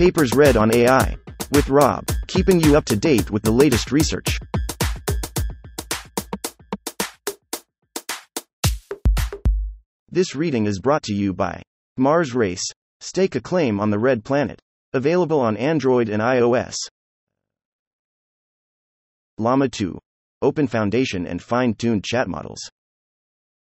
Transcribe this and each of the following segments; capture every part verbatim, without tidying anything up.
Papers read on A I. With Rob, keeping you up to date with the latest research. This reading is brought to you by Mars Race. Stake a claim on the Red Planet. Available on Android and iOS. Llama two. Open Foundation and Fine-Tuned Chat Models.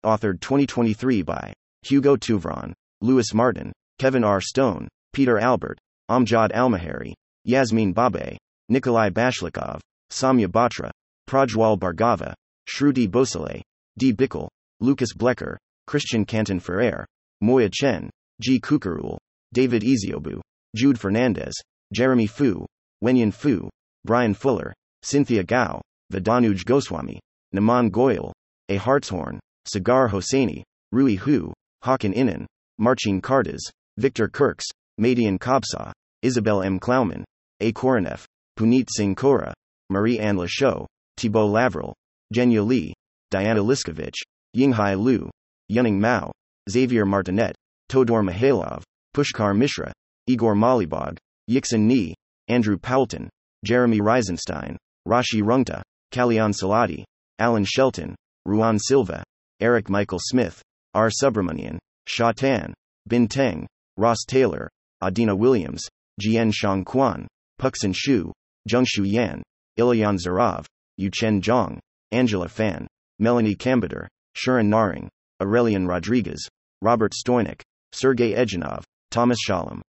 Authored twenty twenty-three by Hugo Touvron, Louis Martin, Kevin R. Stone, Peter Albert, Amjad Almahairi, Yasmine Babaei, Nikolay Bashlykov, Soumya Batra, Prajjwal Bhargava, Shruti Bhosale, D. Bikel, Lukas Blecher, Cristian Canton Ferrer, Moya Chen, G. Cucurull, David Esiobu, Jude Fernandes, Jeremy Fu, Wenyin Fu, Brian Fuller, Cynthia Gao, Vedanuj Goswami, Naman Goyal, A. Hartshorn, Saghar Hosseini, Rui Hou, Hakan Inan, Marcin Kardas, Viktor Kerkez, Madian Khabsa, Isabel M. Kloumann, A. Korenev, Puneet Singh Kora, Marie-Anne Lachaud, Thibault Lavrel, Jenya Lee, Diana Liskovich, Yinghai Liu, Yuning Mao, Xavier Martinet, Todor Mihailov, Pushkar Mishra, Igor Malibog, Yixin Ni, Andrew Powelton, Jeremy Reisenstein, Rashi Rungta, Kalyan Salati, Alan Shelton, Ruan Silva, Eric Michael Smith, R. Subramanian, Sha Tan, Bin Teng, Ross Taylor, Adina Williams, Jian Shang Quan, Puxin Shu, Zhengshu Yan, Ilyan Zarov, Yuchen Zhang, Angela Fan, Melanie Cambader, Sharon Naring, Aurelian Rodriguez, Robert Stoynik, Sergei Edjanov, Thomas Shalom.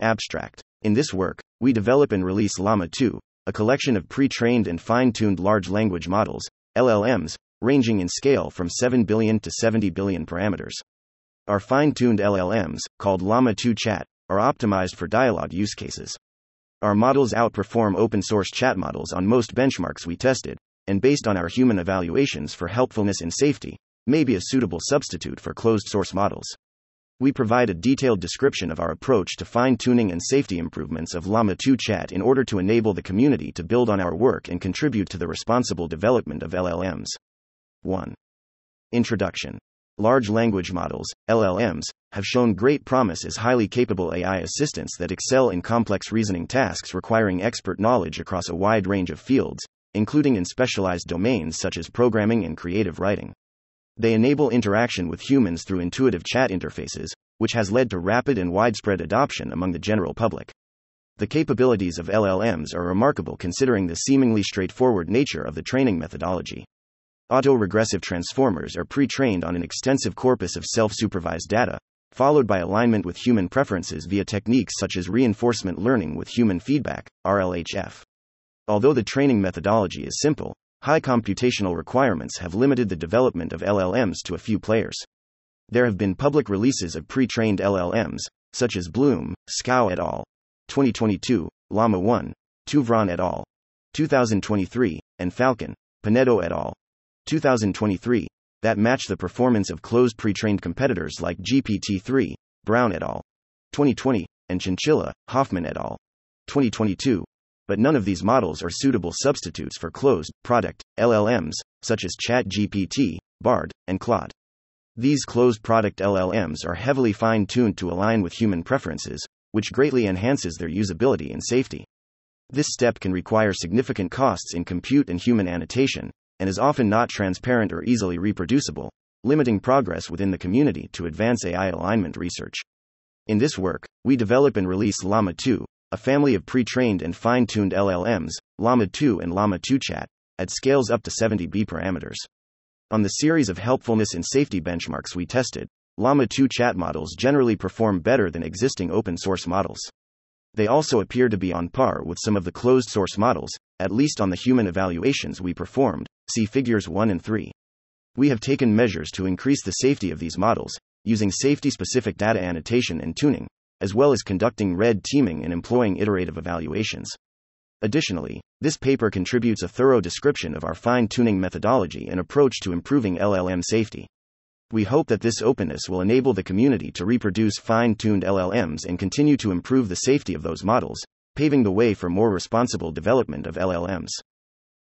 Abstract. In this work, we develop and release Llama two, a collection of pre-trained and fine-tuned large language models, L L Ms, ranging in scale from seven billion to seventy billion parameters. Our fine-tuned L L Ms, called Llama two Chat, are optimized for dialogue use cases. Our models outperform open-source chat models on most benchmarks we tested, and based on our human evaluations for helpfulness and safety, may be a suitable substitute for closed-source models. We provide a detailed description of our approach to fine-tuning and safety improvements of Llama two Chat in order to enable the community to build on our work and contribute to the responsible development of L L Ms. one. Introduction. Large language models, L L Ms, have shown great promise as highly capable A I assistants that excel in complex reasoning tasks requiring expert knowledge across a wide range of fields, including in specialized domains such as programming and creative writing. They enable interaction with humans through intuitive chat interfaces, which has led to rapid and widespread adoption among the general public. The capabilities of L L Ms are remarkable considering the seemingly straightforward nature of the training methodology. Autoregressive transformers are pre-trained on an extensive corpus of self-supervised data, followed by alignment with human preferences via techniques such as reinforcement learning with human feedback, R L H F. Although the training methodology is simple, high computational requirements have limited the development of L L Ms to a few players. There have been public releases of pre-trained L L Ms, such as Bloom, Scow et al. twenty twenty-two, Llama one, Touvron et al. twenty twenty-three, and Falcon, Paneto et al. twenty twenty-three, that match the performance of closed pre-trained competitors like G P T three, Brown et al. twenty twenty, and Chinchilla, Hoffman et al. twenty twenty-two. But none of these models are suitable substitutes for closed, product, L L Ms, such as ChatGPT, Bard, and Claude. These closed product L L Ms are heavily fine-tuned to align with human preferences, which greatly enhances their usability and safety. This step can require significant costs in compute and human annotation, and is often not transparent or easily reproducible, limiting progress within the community to advance A I alignment research. In this work, we develop and release Llama two, a family of pre-trained and fine-tuned L L Ms, Llama two and Llama two Chat, at scales up to seventy B parameters. On the series of helpfulness and safety benchmarks we tested, Llama two Chat models generally perform better than existing open-source models. They also appear to be on par with some of the closed-source models, at least on the human evaluations we performed, see Figures one and three. We have taken measures to increase the safety of these models, using safety-specific data annotation and tuning, as well as conducting red teaming and employing iterative evaluations. Additionally, this paper contributes a thorough description of our fine-tuning methodology and approach to improving L L M safety. We hope that this openness will enable the community to reproduce fine-tuned L L Ms and continue to improve the safety of those models, paving the way for more responsible development of L L Ms.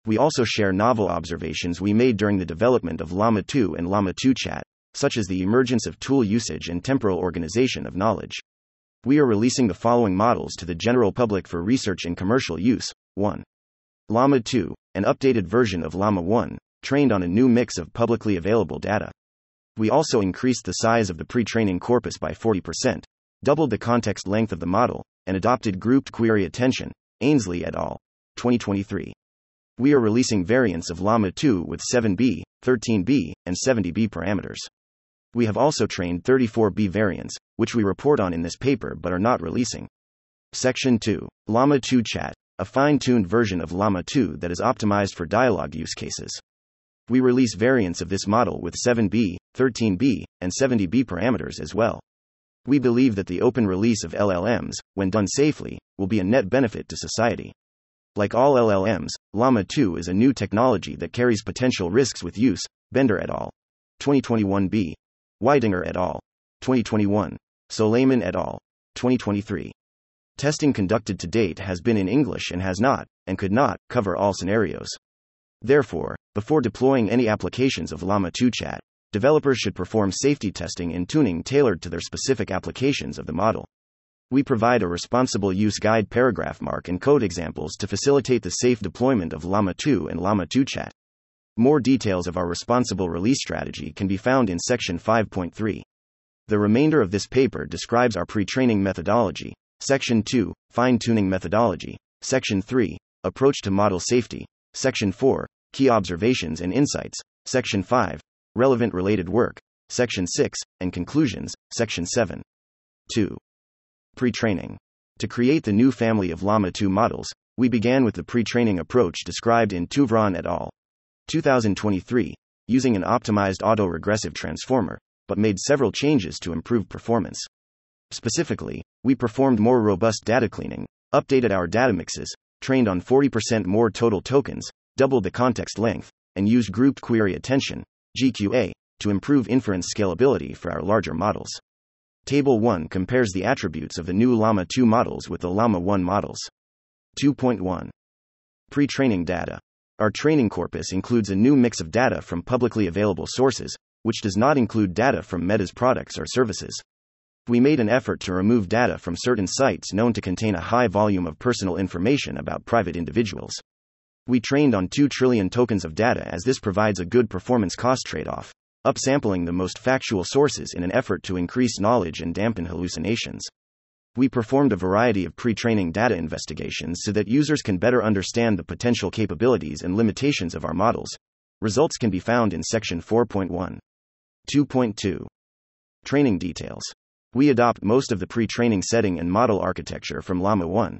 We also share novel observations we made during the development of Llama two and Llama two Chat, such as the emergence of tool usage and temporal organization of knowledge. we are releasing the following models to the general public for research and commercial use. one. Llama two, an updated version of Llama one, trained on a new mix of publicly available data. We also increased the size of the pre-training corpus by forty percent, doubled the context length of the model, and adopted grouped query attention, Ainsley et al., twenty twenty-three. We are releasing variants of Llama two with seven B, thirteen B, and seventy B parameters. We have also trained thirty-four B variants, which we report on in this paper but are not releasing. Section two. Llama two Chat, a fine-tuned version of Llama two that is optimized for dialogue use cases. We release variants of this model with seven B, thirteen B, and seventy B parameters as well. We believe that the open release of L L Ms, when done safely, will be a net benefit to society. Like all L L Ms, Llama two is a new technology that carries potential risks with use, Bender et al., twenty twenty-one B, Weidinger et al., twenty twenty-one, Soleiman et al., twenty twenty-three. Testing conducted to date has been in English and has not, and could not, cover all scenarios. Therefore, before deploying any applications of Llama two Chat, developers should perform safety testing and tuning tailored to their specific applications of the model. We provide a responsible use guide paragraph mark and code examples to facilitate the safe deployment of Llama two and Llama two Chat. More details of our responsible release strategy can be found in section five point three. The remainder of this paper describes our pre-training methodology, section two, fine-tuning methodology, section three, approach to model safety, section four, key observations and insights, section five, relevant related work, section six, and conclusions, section seven. two. Pre-training. To create the new family of Llama two models, we began with the pre-training approach described in Touvron et al. two thousand twenty-three, using an optimized autoregressive transformer, but made several changes to improve performance. Specifically, we performed more robust data cleaning, updated our data mixes, trained on forty percent more total tokens, doubled the context length, and used grouped query attention, G Q A, to improve inference scalability for our larger models. Table one compares the attributes of the new Llama two models with the Llama one models. two point one. Pre-training data. Our training corpus includes a new mix of data from publicly available sources, which does not include data from Meta's products or services. We made an effort to remove data from certain sites known to contain a high volume of personal information about private individuals. We trained on two trillion tokens of data as this provides a good performance cost trade-off, upsampling the most factual sources in an effort to increase knowledge and dampen hallucinations. We performed a variety of pre-training data investigations so that users can better understand the potential capabilities and limitations of our models. Results can be found in section four point one. two point two. Training details. We adopt most of the pre-training setting and model architecture from Llama one.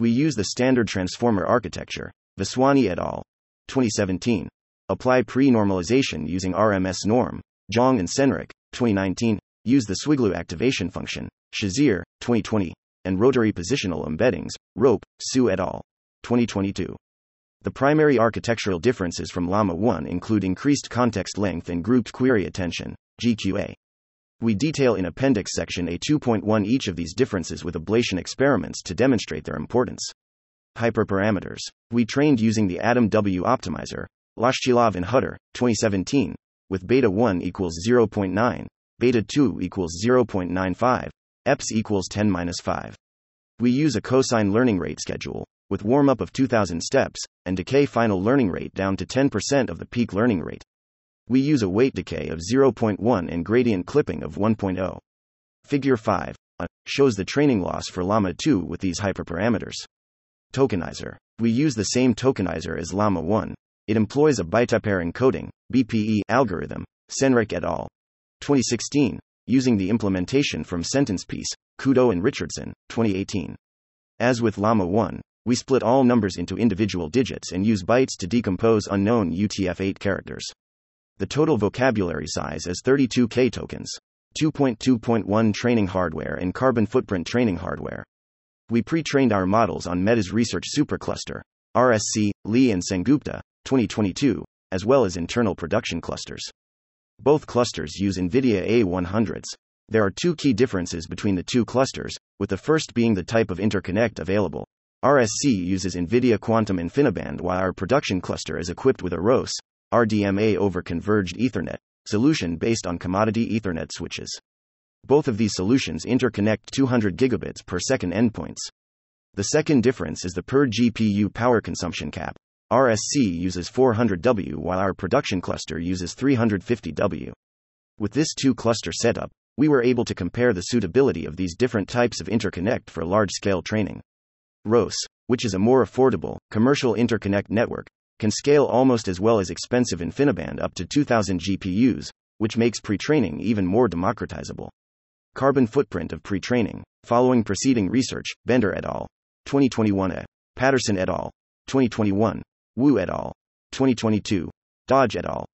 We use the standard transformer architecture, Vaswani et al., twenty seventeen. Apply pre-normalization using R M S norm, Zhang and Senric, twenty nineteen. Use the Swiglu activation function, Shazir, twenty twenty, and rotary positional embeddings, Rope, Su et al., twenty twenty-two. The primary architectural differences from Llama one include increased context length and grouped query attention, G Q A. We detail in appendix section A two point one each of these differences with ablation experiments to demonstrate their importance. Hyperparameters. We trained using the Adam W optimizer, Lashchilov and Hutter, twenty seventeen, with beta one equals zero point nine. Beta two equals zero point nine five, E P S equals ten to the minus five. We use a cosine learning rate schedule, with warm-up of two thousand steps, and decay final learning rate down to ten percent of the peak learning rate. We use a weight decay of zero point one and gradient clipping of one point zero. Figure five uh, shows the training loss for Llama two with these hyperparameters. Tokenizer. We use the same tokenizer as Llama one. It employs a bytepair encoding, B P E, algorithm, Senric et al. twenty sixteen, using the implementation from SentencePiece, Kudo and Richardson, twenty eighteen. As with Llama one, we split all numbers into individual digits and use bytes to decompose unknown U T F eight characters. The total vocabulary size is thirty-two K tokens. two point two point one Training hardware and carbon footprint. Training hardware. We pre-trained our models on Meta's research supercluster, R S C, Lee and Sengupta, twenty twenty-two, as well as internal production clusters. Both clusters use NVIDIA A one hundreds. There are two key differences between the two clusters, with the first being the type of interconnect available. R S C uses NVIDIA Quantum InfiniBand while our production cluster is equipped with a R O S, R D M A over Converged Ethernet, solution based on commodity Ethernet switches. Both of these solutions interconnect two hundred gigabits per second endpoints. The second difference is the per G P U power consumption cap. R S C uses four hundred watts while our production cluster uses three hundred fifty watts. With this two-cluster setup, we were able to compare the suitability of these different types of interconnect for large-scale training. R O S, which is a more affordable, commercial interconnect network, can scale almost as well as expensive InfiniBand up to two thousand G P Us, which makes pre-training even more democratizable. Carbon footprint of pre-training, following preceding research, Bender et al., twenty twenty-one A. Patterson et al., twenty twenty-one, Wu et al., twenty twenty-two, Dodge et al.,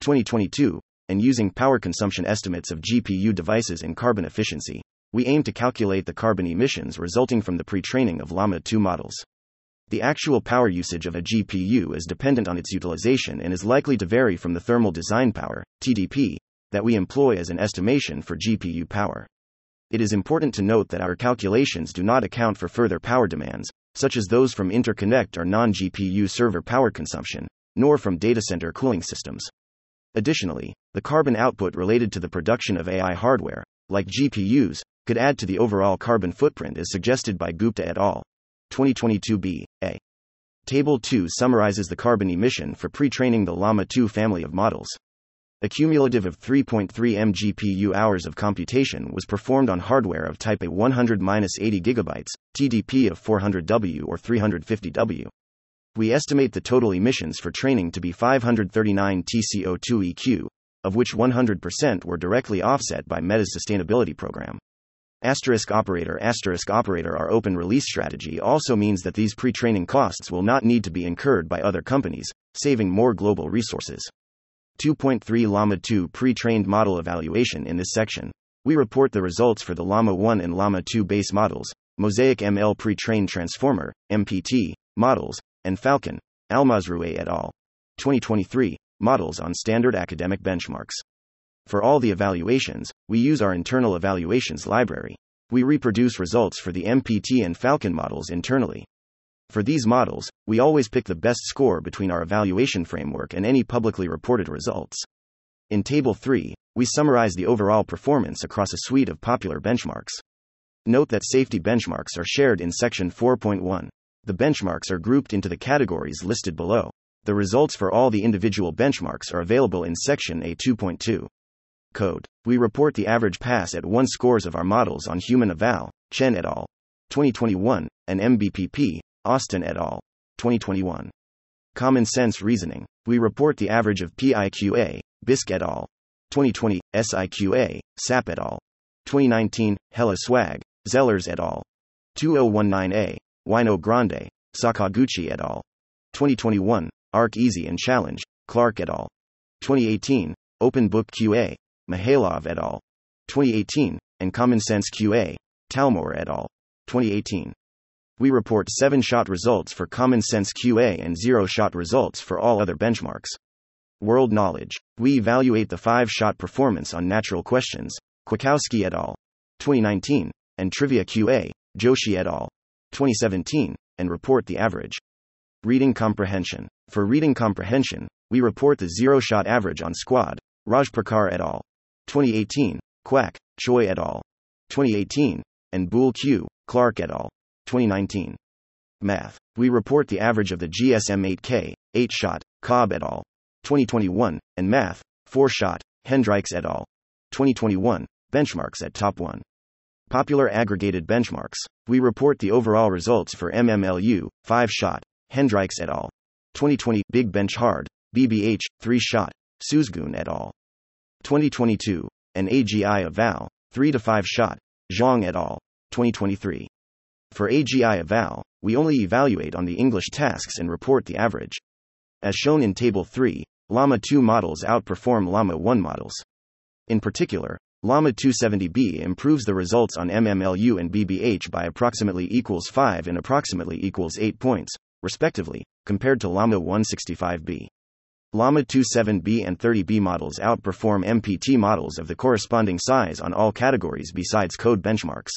twenty twenty-two, and using power consumption estimates of G P U devices and carbon efficiency, we aim to calculate the carbon emissions resulting from the pre-training of Llama two models. The actual power usage of a G P U is dependent on its utilization and is likely to vary from the thermal design power, T D P, that we employ as an estimation for G P U power. It is important to note that our calculations do not account for further power demands, such as those from interconnect or non-G P U server power consumption, nor from data center cooling systems. Additionally, the carbon output related to the production of A I hardware, like G P Us, could add to the overall carbon footprint as suggested by Gupta et al. twenty twenty-two B A. Table two summarizes the carbon emission for pre-training the Llama two family of models. A cumulative of three point three M G P U hours of computation was performed on hardware of type A one hundred to eighty gigabytes, T D P of four hundred watts or three hundred fifty watts. We estimate the total emissions for training to be five hundred thirty-nine tons C O two E Q, of which one hundred percent were directly offset by Meta's sustainability program. Asterisk operator asterisk operator Our open release strategy also means that these pre-training costs will not need to be incurred by other companies, saving more global resources. two point three Llama two pre-trained model evaluation. In this section, we report the results for the Llama one and Llama two base models, Mosaic M L pre-trained transformer, M P T, models, and Falcon, Almazrouei et al. twenty twenty-three, models on standard academic benchmarks. For all the evaluations, we use our internal evaluations library. We reproduce results for the M P T and Falcon models internally. For these models, we always pick the best score between our evaluation framework and any publicly reported results. In Table three, we summarize the overall performance across a suite of popular benchmarks. Note that safety benchmarks are shared in Section four point one. The benchmarks are grouped into the categories listed below. The results for all the individual benchmarks are available in Section A two point two. Code. We report the average pass at one scores of our models on Human Eval, Chen et al., twenty twenty-one, and M B P P, Austin et al., twenty twenty-one. Common sense reasoning. We report the average of P I Q A, Bisk et al., twenty twenty, S I Q A, Sap et al., twenty nineteen, Hella Swag, Zellers et al., two thousand nineteen A, Wino Grande, Sakaguchi et al., twenty twenty-one, Arc Easy and Challenge, Clark et al., twenty eighteen, Open Book Q A, Mihailov et al., twenty eighteen, and Common Sense Q A, Talmor et al., twenty eighteen. We report seven-shot results for Common Sense Q A and zero-shot results for all other benchmarks. World knowledge. We evaluate the five-shot performance on natural questions, Kwiatkowski et al., twenty nineteen, and Trivia Q A, Joshi et al., twenty seventeen, and report the average. Reading comprehension. For reading comprehension, we report the zero-shot average on Squad, Rajprakash et al., twenty eighteen, Quack, Choi et al., twenty eighteen, and Boole Q, Clark et al., twenty nineteen. Math. We report the average of the G S M eight K, eight-shot, Cobb et al., twenty twenty-one, and Math, four-shot, Hendricks et al., twenty twenty-one, benchmarks at Top one. Popular aggregated benchmarks. We report the overall results for M M L U, five-shot, Hendricks et al., twenty twenty, Big Bench Hard, B B H, three-shot, Suzgun et al., twenty twenty-two, and A G I Eval, three to five shot, Zhang et al., twenty twenty-three. For A G I Eval, we only evaluate on the English tasks and report the average. As shown in Table three, Llama two models outperform Llama one models. In particular, Llama two seventy B improves the results on M M L U and B B H by approximately equals five and approximately equals eight points, respectively, compared to Llama one sixty-five B. Llama two seven B and thirty B models outperform M P T models of the corresponding size on all categories besides code benchmarks.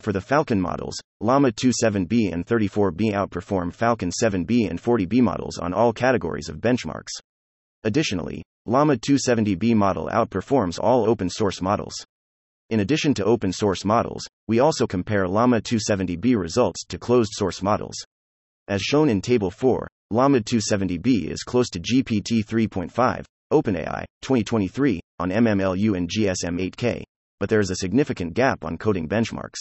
For the Falcon models, Llama two seven B and thirty-four B outperform Falcon seven B and forty B models on all categories of benchmarks. Additionally, Llama two seventy B model outperforms all open source models. In addition to open source models, we also compare Llama two seventy B results to closed source models. As shown in Table four, Llama two seventy B is close to G P T three point five, OpenAI, twenty twenty-three, on M M L U and G S M eight K, but there is a significant gap on coding benchmarks.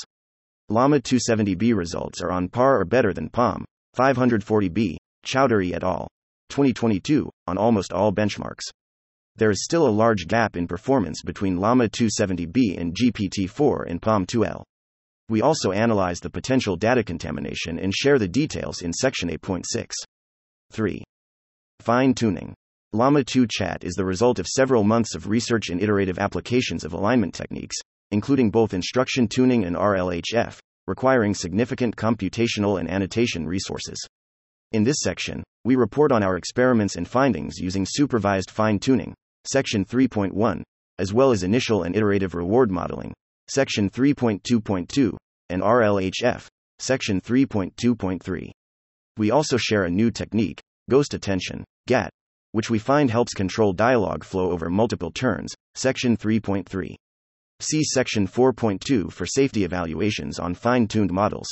Llama two seventy B results are on par or better than Palm, five forty B, Chowdhury et al., twenty twenty-two, on almost all benchmarks. There is still a large gap in performance between Llama two seventy B and G P T four and Palm two L. We also analyze the potential data contamination and share the details in Section eight point six. three. Fine-tuning. Llama two Chat is the result of several months of research and iterative applications of alignment techniques, including both instruction tuning and R L H F, requiring significant computational and annotation resources. In this section, we report on our experiments and findings using supervised fine-tuning, Section three point one, as well as initial and iterative reward modeling, Section three point two point two, and R L H F, Section three point two point three. We also share a new technique, ghost attention, G A T, which we find helps control dialogue flow over multiple turns, Section three point three. See Section four point two for safety evaluations on fine-tuned models.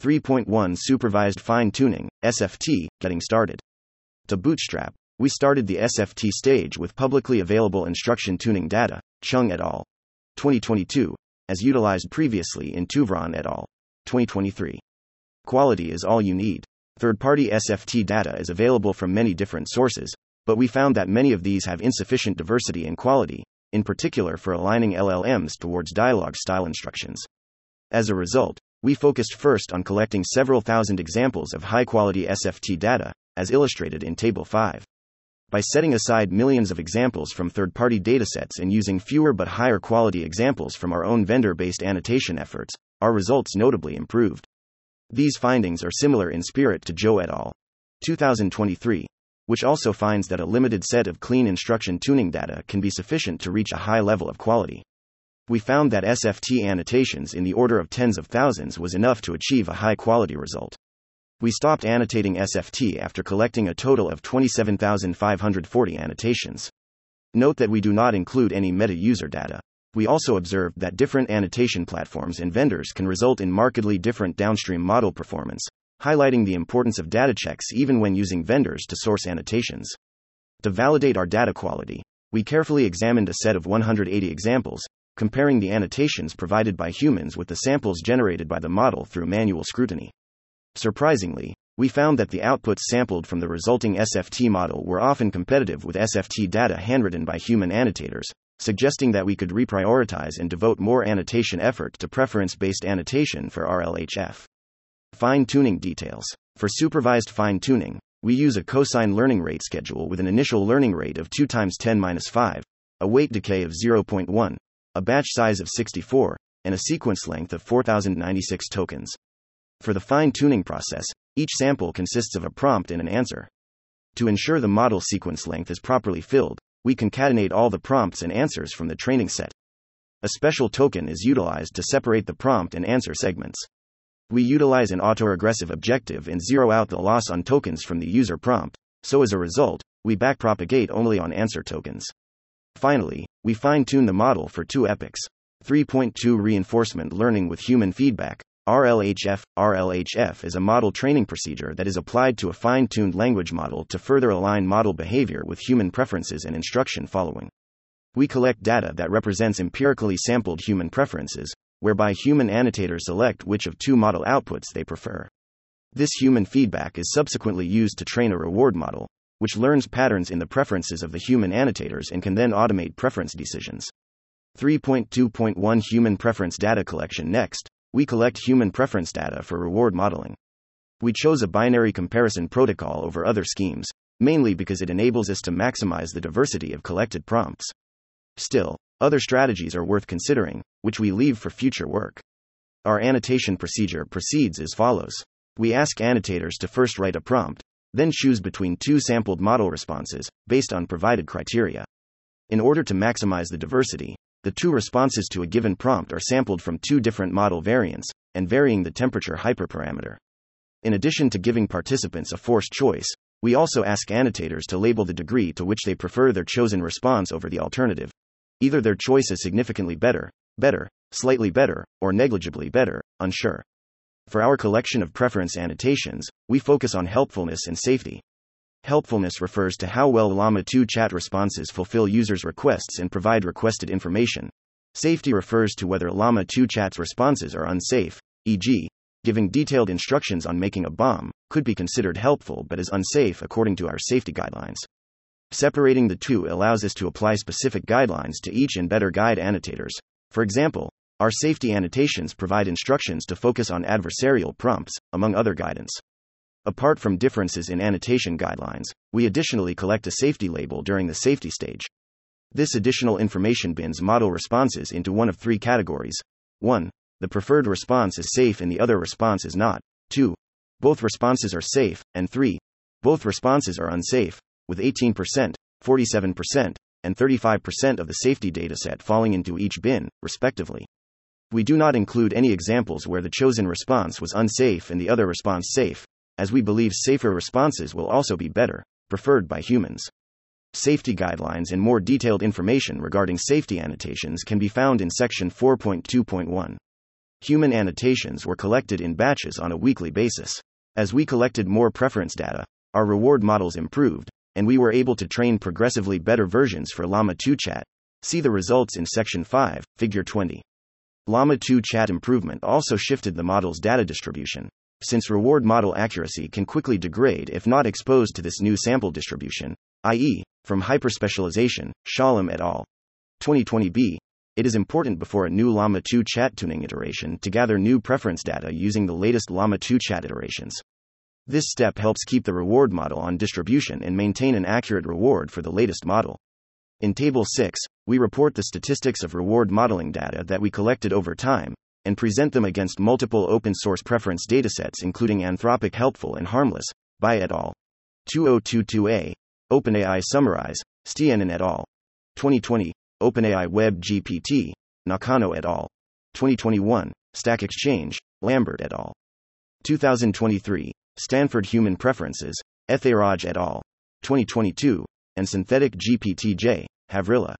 three point one Supervised Fine-Tuning, S F T, Getting Started. To bootstrap, we started the S F T stage with publicly available instruction tuning data, Chung et al., twenty twenty-two, as utilized previously in Touvron et al., twenty twenty-three. Quality is all you need. Third-party S F T data is available from many different sources, but we found that many of these have insufficient diversity and quality, in particular for aligning L L Ms towards dialogue-style instructions. As a result, we focused first on collecting several thousand examples of high-quality S F T data, as illustrated in Table five. By setting aside millions of examples from third-party datasets and using fewer but higher-quality examples from our own vendor-based annotation efforts, our results notably improved. These findings are similar in spirit to Zhou et al. two thousand twenty-three, which also finds that a limited set of clean instruction tuning data can be sufficient to reach a high level of quality. We found that S F T annotations in the order of tens of thousands was enough to achieve a high-quality result. We stopped annotating S F T after collecting a total of twenty-seven thousand five hundred forty annotations. Note that we do not include any meta-user data. We also observed that different annotation platforms and vendors can result in markedly different downstream model performance, highlighting the importance of data checks even when using vendors to source annotations. To validate our data quality, we carefully examined a set of one hundred eighty examples, comparing the annotations provided by humans with the samples generated by the model through manual scrutiny. Surprisingly, we found that the outputs sampled from the resulting S F T model were often competitive with S F T data handwritten by human annotators, suggesting that we could reprioritize and devote more annotation effort to preference-based annotation for R L H F. Fine-tuning details. For supervised fine-tuning, we use a cosine learning rate schedule with an initial learning rate of two times ten to the minus five, a weight decay of zero point one, a batch size of sixty-four, and a sequence length of four thousand ninety-six tokens. For the fine-tuning process, each sample consists of a prompt and an answer. To ensure the model sequence length is properly filled, we concatenate all the prompts and answers from the training set. A special token is utilized to separate the prompt and answer segments. We utilize an autoregressive objective and zero out the loss on tokens from the user prompt, so as a result, we backpropagate only on answer tokens. Finally, we fine-tune the model for two epochs. three point two Reinforcement Learning with Human Feedback, R L H F. R L H F is a model training procedure that is applied to a fine-tuned language model to further align model behavior with human preferences and instruction following. We collect data that represents empirically sampled human preferences, whereby human annotators select which of two model outputs they prefer. This human feedback is subsequently used to train a reward model, which learns patterns in the preferences of the human annotators and can then automate preference decisions. three point two point one Human Preference Data Collection. Next, we collect human preference data for reward modeling. We chose a binary comparison protocol over other schemes, mainly because it enables us to maximize the diversity of collected prompts. Still, other strategies are worth considering, which we leave for future work. Our annotation procedure proceeds as follows. We ask annotators to first write a prompt, then choose between two sampled model responses, based on provided criteria. In order to maximize the diversity, the two responses to a given prompt are sampled from two different model variants, and varying the temperature hyperparameter. In addition to giving participants a forced choice, we also ask annotators to label the degree to which they prefer their chosen response over the alternative. Either their choice is significantly better, better, slightly better, or negligibly better, unsure. For our collection of preference annotations, we focus on helpfulness and safety. Helpfulness refers to how well Llama two chat responses fulfill users' requests and provide requested information. Safety refers to whether Llama two chat's responses are unsafe, for example, giving detailed instructions on making a bomb could be considered helpful but is unsafe according to our safety guidelines. Separating the two allows us to apply specific guidelines to each and better guide annotators. For example, our safety annotations provide instructions to focus on adversarial prompts, among other guidance. Apart from differences in annotation guidelines, we additionally collect a safety label during the safety stage. This additional information bins model responses into one of three categories. one. The preferred response is safe and the other response is not. two. Both responses are safe, and three. Both responses are unsafe, with eighteen percent, forty-seven percent, and thirty-five percent of the safety dataset falling into each bin, respectively. We do not include any examples where the chosen response was unsafe and the other response safe, as we believe safer responses will also be better, preferred by humans. Safety guidelines and more detailed information regarding safety annotations can be found in Section four point two point one. Human annotations were collected in batches on a weekly basis. As we collected more preference data, our reward models improved, and we were able to train progressively better versions for Llama two chat. See the results in Section five, Figure twenty. Llama two chat improvement also shifted the model's data distribution. Since reward model accuracy can quickly degrade if not exposed to this new sample distribution, that is, from hyperspecialization, Shalom et al. twenty twenty b, it is important before a new Llama two chat tuning iteration to gather new preference data using the latest Llama two chat iterations. This step helps keep the reward model on distribution and maintain an accurate reward for the latest model. In Table six, we report the statistics of reward modeling data that we collected over time, and present them against multiple open-source preference datasets including Anthropic Helpful and Harmless, by et al. twenty twenty-two a, OpenAI Summarize, Stienen et al. twenty twenty, OpenAI Web G P T, Nakano et al. twenty twenty-one, Stack Exchange, Lambert et al. twenty twenty-three, Stanford Human Preferences, Etheraj et al. twenty twenty-two, and Synthetic G P T J, Havrilla.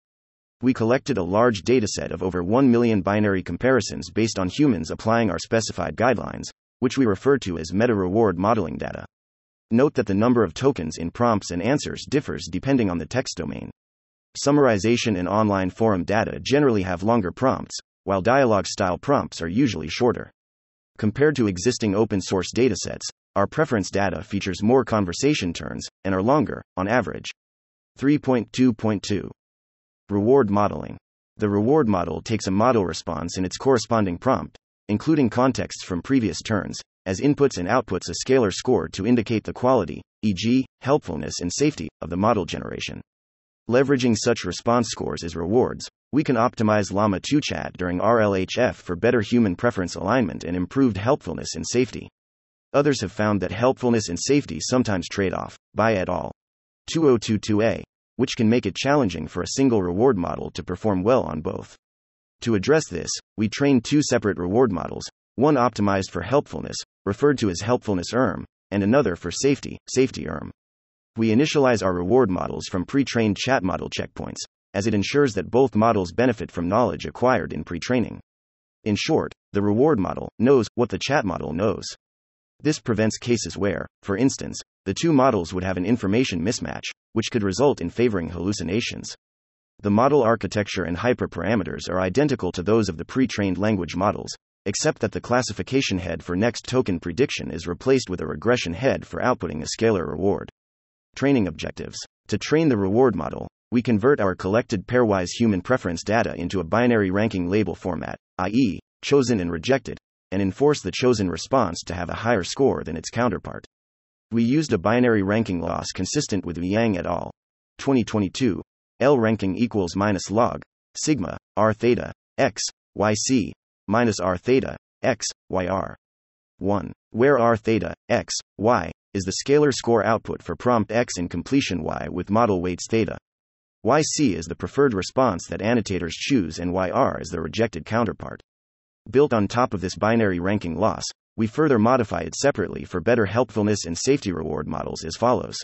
We collected a large dataset of over one million binary comparisons based on humans applying our specified guidelines, which we refer to as meta-reward modeling data. Note that the number of tokens in prompts and answers differs depending on the text domain. Summarization and online forum data generally have longer prompts, while dialogue-style prompts are usually shorter. Compared to existing open-source datasets, our preference data features more conversation turns, and are longer, on average. three point two point two. Reward modeling. The reward model takes a model response and its corresponding prompt, including contexts from previous turns, as inputs and outputs a scalar score to indicate the quality, for example, helpfulness and safety, of the model generation. Leveraging such response scores as rewards, we can optimize Llama two chat during R L H F for better human preference alignment and improved helpfulness and safety. Others have found that helpfulness and safety sometimes trade off, by et al. twenty twenty-two a, which can make it challenging for a single reward model to perform well on both. To address this, we train two separate reward models, one optimized for helpfulness, referred to as helpfulness E R M, and another for safety, safety E R M. We initialize our reward models from pre-trained chat model checkpoints, as it ensures that both models benefit from knowledge acquired in pre-training. In short, the reward model knows what the chat model knows. This prevents cases where, for instance, the two models would have an information mismatch, which could result in favoring hallucinations. The model architecture and hyperparameters are identical to those of the pre-trained language models, except that the classification head for next token prediction is replaced with a regression head for outputting a scalar reward. Training objectives. To train the reward model, we convert our collected pairwise human preference data into a binary ranking label format, that is, chosen and rejected, and enforce the chosen response to have a higher score than its counterpart. We used a binary ranking loss consistent with Yang et al. twenty twenty-two, L ranking equals minus log, sigma, r theta, x, yc, minus r theta, x, yr. one. Where r theta, x, y, is the scalar score output for prompt x and completion y with model weights theta. yc is the preferred response that annotators choose and yr is the rejected counterpart. Built on top of this binary ranking loss, we further modify it separately for better helpfulness and safety reward models as follows.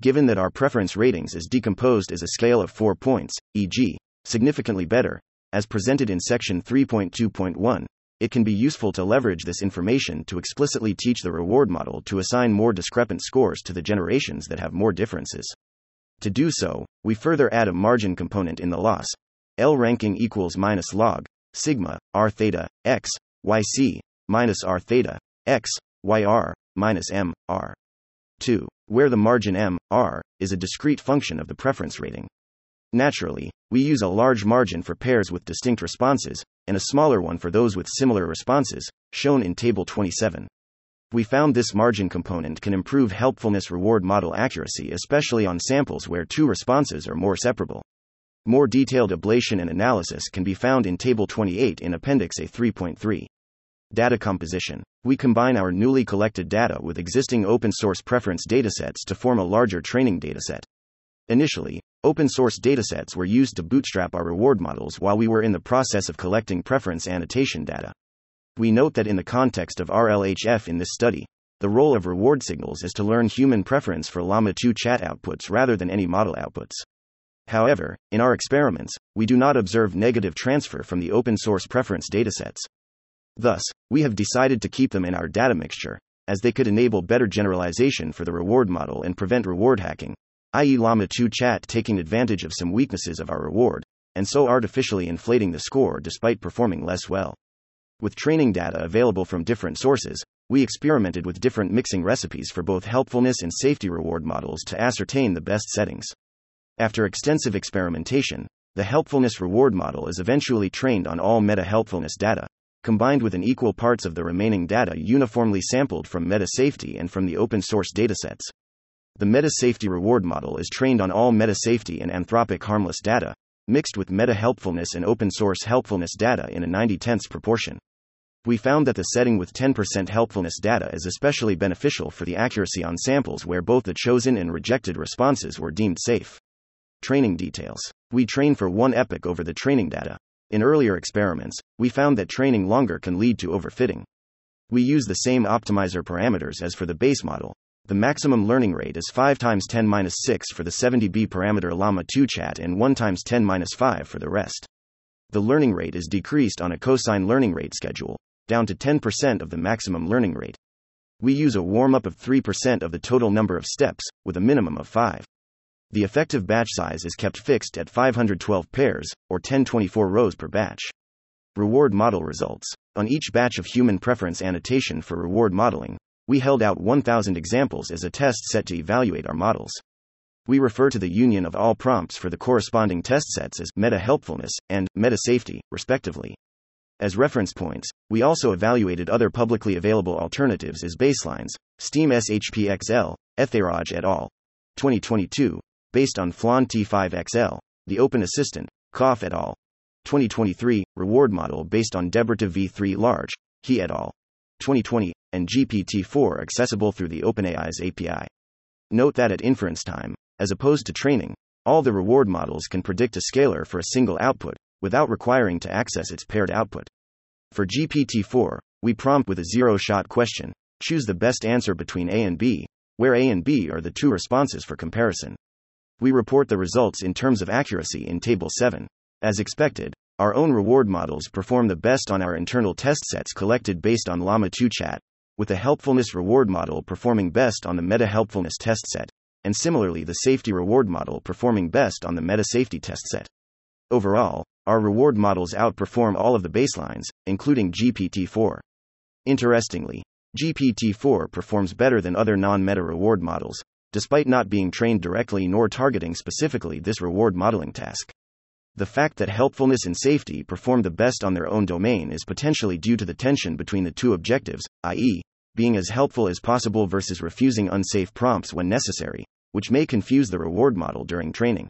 Given that our preference ratings is decomposed as a scale of four points, for example, significantly better, as presented in Section three point two point one, it can be useful to leverage this information to explicitly teach the reward model to assign more discrepant scores to the generations that have more differences. To do so, we further add a margin component in the loss. L ranking equals minus log, sigma, r theta, x, yc, minus r theta, x, yr, minus m, r. two. Where the margin m, r, is a discrete function of the preference rating. Naturally, we use a large margin for pairs with distinct responses, and a smaller one for those with similar responses, shown in Table twenty-seven. We found this margin component can improve helpfulness reward model accuracy, especially on samples where two responses are more separable. More detailed ablation and analysis can be found in Table twenty-eight in Appendix A three point three. Data composition. We combine our newly collected data with existing open-source preference datasets to form a larger training dataset. Initially, open-source datasets were used to bootstrap our reward models while we were in the process of collecting preference annotation data. We note that in the context of R L H F in this study, the role of reward signals is to learn human preference for Llama two chat outputs rather than any model outputs. However, in our experiments, we do not observe negative transfer from the open-source preference datasets. Thus, we have decided to keep them in our data mixture, as they could enable better generalization for the reward model and prevent reward hacking, that is Llama two chat taking advantage of some weaknesses of our reward, and so artificially inflating the score despite performing less well. With training data available from different sources, we experimented with different mixing recipes for both helpfulness and safety reward models to ascertain the best settings. After extensive experimentation, the helpfulness reward model is eventually trained on all meta-helpfulness data, combined with an equal parts of the remaining data uniformly sampled from meta-safety and from the open-source datasets. The meta-safety reward model is trained on all meta-safety and anthropic harmless data, mixed with meta-helpfulness and open-source helpfulness data in a ninety tenths proportion. We found that the setting with ten percent helpfulness data is especially beneficial for the accuracy on samples where both the chosen and rejected responses were deemed safe. Training details. We train for one epoch over the training data. In earlier experiments, we found that training longer can lead to overfitting. We use the same optimizer parameters as for the base model. The maximum learning rate is five times ten to the minus six for the seventy B parameter Llama two chat and one times ten to the minus five for the rest. The learning rate is decreased on a cosine learning rate schedule, down to ten percent of the maximum learning rate. We use a warm-up of three percent of the total number of steps, with a minimum of five. The effective batch size is kept fixed at five hundred twelve pairs, or ten to the twenty-four rows per batch. Reward model results. On each batch of human preference annotation for reward modeling, we held out one thousand examples as a test set to evaluate our models. We refer to the union of all prompts for the corresponding test sets as meta-helpfulness and meta-safety, respectively. As reference points, we also evaluated other publicly available alternatives as baselines, Steam S H P X L, Etheraj et al. twenty twenty-two, based on Flan T five X L, the Open Assistant, Koff et al. twenty twenty-three, reward model based on Deborah V three Large, He et al. twenty twenty, and G P T four accessible through the OpenAI's A P I. Note that at inference time, as opposed to training, all the reward models can predict a scalar for a single output, without requiring to access its paired output. For G P T four, we prompt with a zero-shot question, choose the best answer between A and B, where A and B are the two responses for comparison. We report the results in terms of accuracy in Table seven. As expected, our own reward models perform the best on our internal test sets collected based on Llama two chat, with the helpfulness reward model performing best on the meta-helpfulness test set, and similarly the safety reward model performing best on the meta-safety test set. Overall, our reward models outperform all of the baselines, including G P T four. Interestingly, G P T four performs better than other non-meta reward models, despite not being trained directly nor targeting specifically this reward modeling task. The fact that helpfulness and safety perform the best on their own domain is potentially due to the tension between the two objectives, that is, being as helpful as possible versus refusing unsafe prompts when necessary, which may confuse the reward model during training.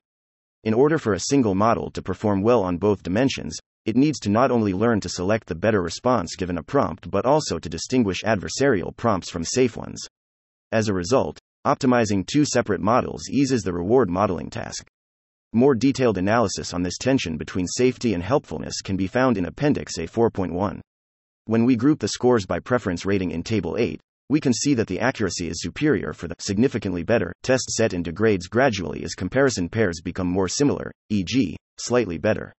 In order for a single model to perform well on both dimensions, it needs to not only learn to select the better response given a prompt but also to distinguish adversarial prompts from safe ones. As a result, optimizing two separate models eases the reward modeling task. More detailed analysis on this tension between safety and helpfulness can be found in Appendix A four point one. When we group the scores by preference rating in Table eight, we can see that the accuracy is superior for the significantly better test set and degrades gradually as comparison pairs become more similar, for example, slightly better.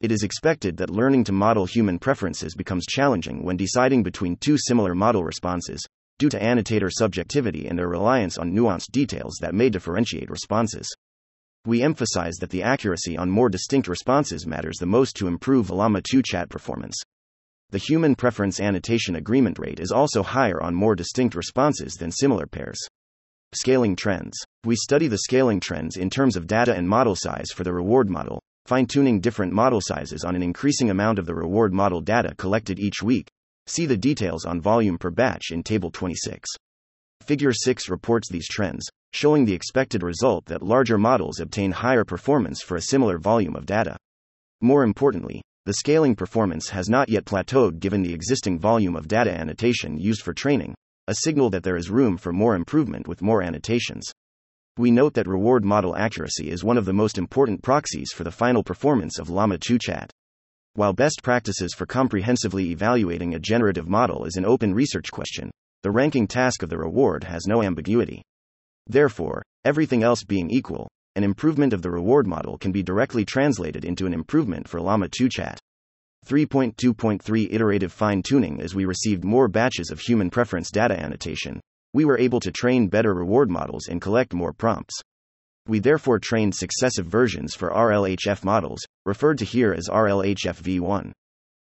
It is expected that learning to model human preferences becomes challenging when deciding between two similar model responses, due to annotator subjectivity and their reliance on nuanced details that may differentiate responses. We emphasize that the accuracy on more distinct responses matters the most to improve Llama two chat performance. The human preference annotation agreement rate is also higher on more distinct responses than similar pairs. Scaling trends. We study the scaling trends in terms of data and model size for the reward model, fine-tuning different model sizes on an increasing amount of the reward model data collected each week. See the details on volume per batch in Table twenty-six. Figure six reports these trends, showing the expected result that larger models obtain higher performance for a similar volume of data. More importantly, the scaling performance has not yet plateaued given the existing volume of data annotation used for training, a signal that there is room for more improvement with more annotations. We note that reward model accuracy is one of the most important proxies for the final performance of Llama two chat. While best practices for comprehensively evaluating a generative model is an open research question, the ranking task of the reward has no ambiguity. Therefore, everything else being equal, an improvement of the reward model can be directly translated into an improvement for Llama two chat. three point two point three Iterative fine-tuning. As we received more batches of human preference data annotation, we were able to train better reward models and collect more prompts. We therefore trained successive versions for R L H F models, referred to here as R L H F v one.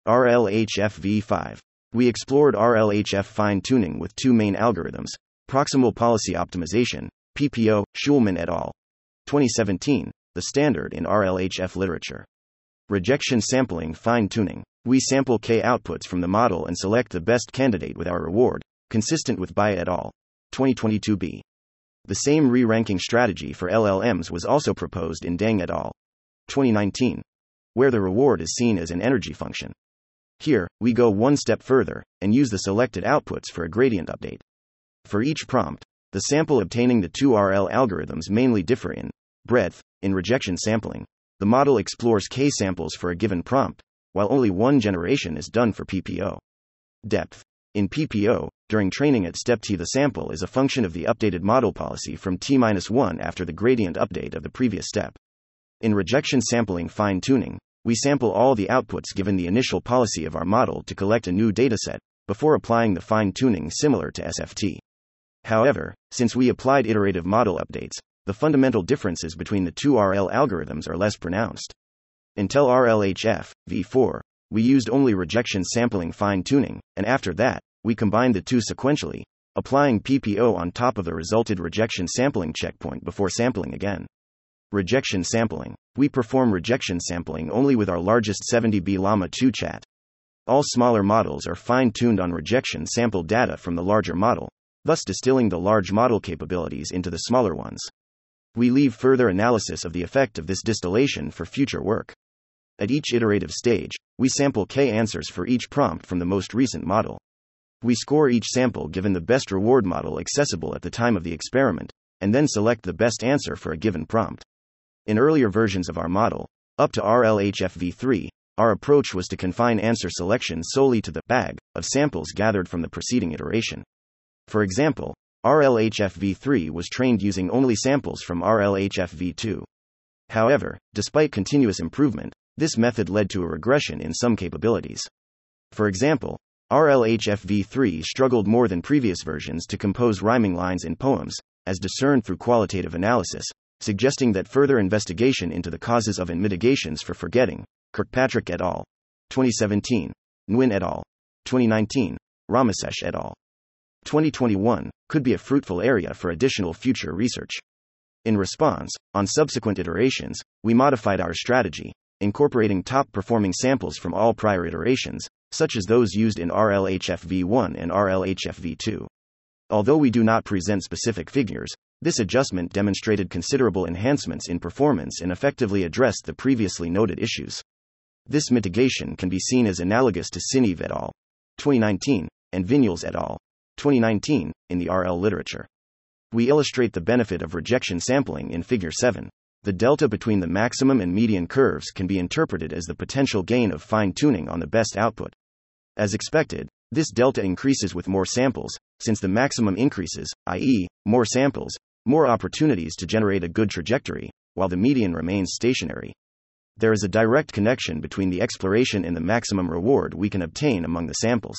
R L H F v five. We explored R L H F fine-tuning with two main algorithms, Proximal Policy Optimization, P P O, Schulman et al. twenty seventeen, the standard in R L H F literature. Rejection sampling fine-tuning. We sample K outputs from the model and select the best candidate with our reward, consistent with Baya et al. twenty twenty-two b. The same re-ranking strategy for L L Ms was also proposed in Deng et al. twenty nineteen, where the reward is seen as an energy function. Here, we go one step further and use the selected outputs for a gradient update. For each prompt, the sample obtaining the two R L algorithms mainly differ in breadth. In rejection sampling, the model explores K samples for a given prompt, while only one generation is done for P P O. Depth. In P P O, during training at step T, the sample is a function of the updated model policy from T minus one after the gradient update of the previous step. In rejection sampling fine-tuning, we sample all the outputs given the initial policy of our model to collect a new dataset, before applying the fine-tuning similar to S F T. However, since we applied iterative model updates, the fundamental differences between the two R L algorithms are less pronounced. Until R L H F v four, we used only rejection sampling fine-tuning, and after that, we combined the two sequentially, applying P P O on top of the resulted rejection sampling checkpoint before sampling again. Rejection sampling. We perform rejection sampling only with our largest seventy B Llama two chat. All smaller models are fine-tuned on rejection sample data from the larger model, thus distilling the large model capabilities into the smaller ones. We leave further analysis of the effect of this distillation for future work. At each iterative stage, we sample K answers for each prompt from the most recent model. We score each sample given the best reward model accessible at the time of the experiment, and then select the best answer for a given prompt. In earlier versions of our model, up to R L H F v three, our approach was to confine answer selection solely to the bag of samples gathered from the preceding iteration. For example, R L H F v three was trained using only samples from R L H F v two. However, despite continuous improvement, this method led to a regression in some capabilities. For example, R L H F v three struggled more than previous versions to compose rhyming lines in poems, as discerned through qualitative analysis, suggesting that further investigation into the causes of and mitigations for forgetting, Kirkpatrick et al. twenty seventeen, Nguyen et al. twenty nineteen, Ramesesh et al. twenty twenty-one, could be a fruitful area for additional future research. In response, on subsequent iterations, we modified our strategy, incorporating top-performing samples from all prior iterations, such as those used in R L H F v one and R L H F v two. Although we do not present specific figures, this adjustment demonstrated considerable enhancements in performance and effectively addressed the previously noted issues. This mitigation can be seen as analogous to Sineev et al. twenty nineteen, and Vignoles et al. twenty nineteen, in the R L literature. We illustrate the benefit of rejection sampling in Figure seven. The delta between the maximum and median curves can be interpreted as the potential gain of fine-tuning on the best output. As expected, this delta increases with more samples, since the maximum increases, that is, more samples, more opportunities to generate a good trajectory, while the median remains stationary. there is a direct connection between the exploration and the maximum reward we can obtain among the samples.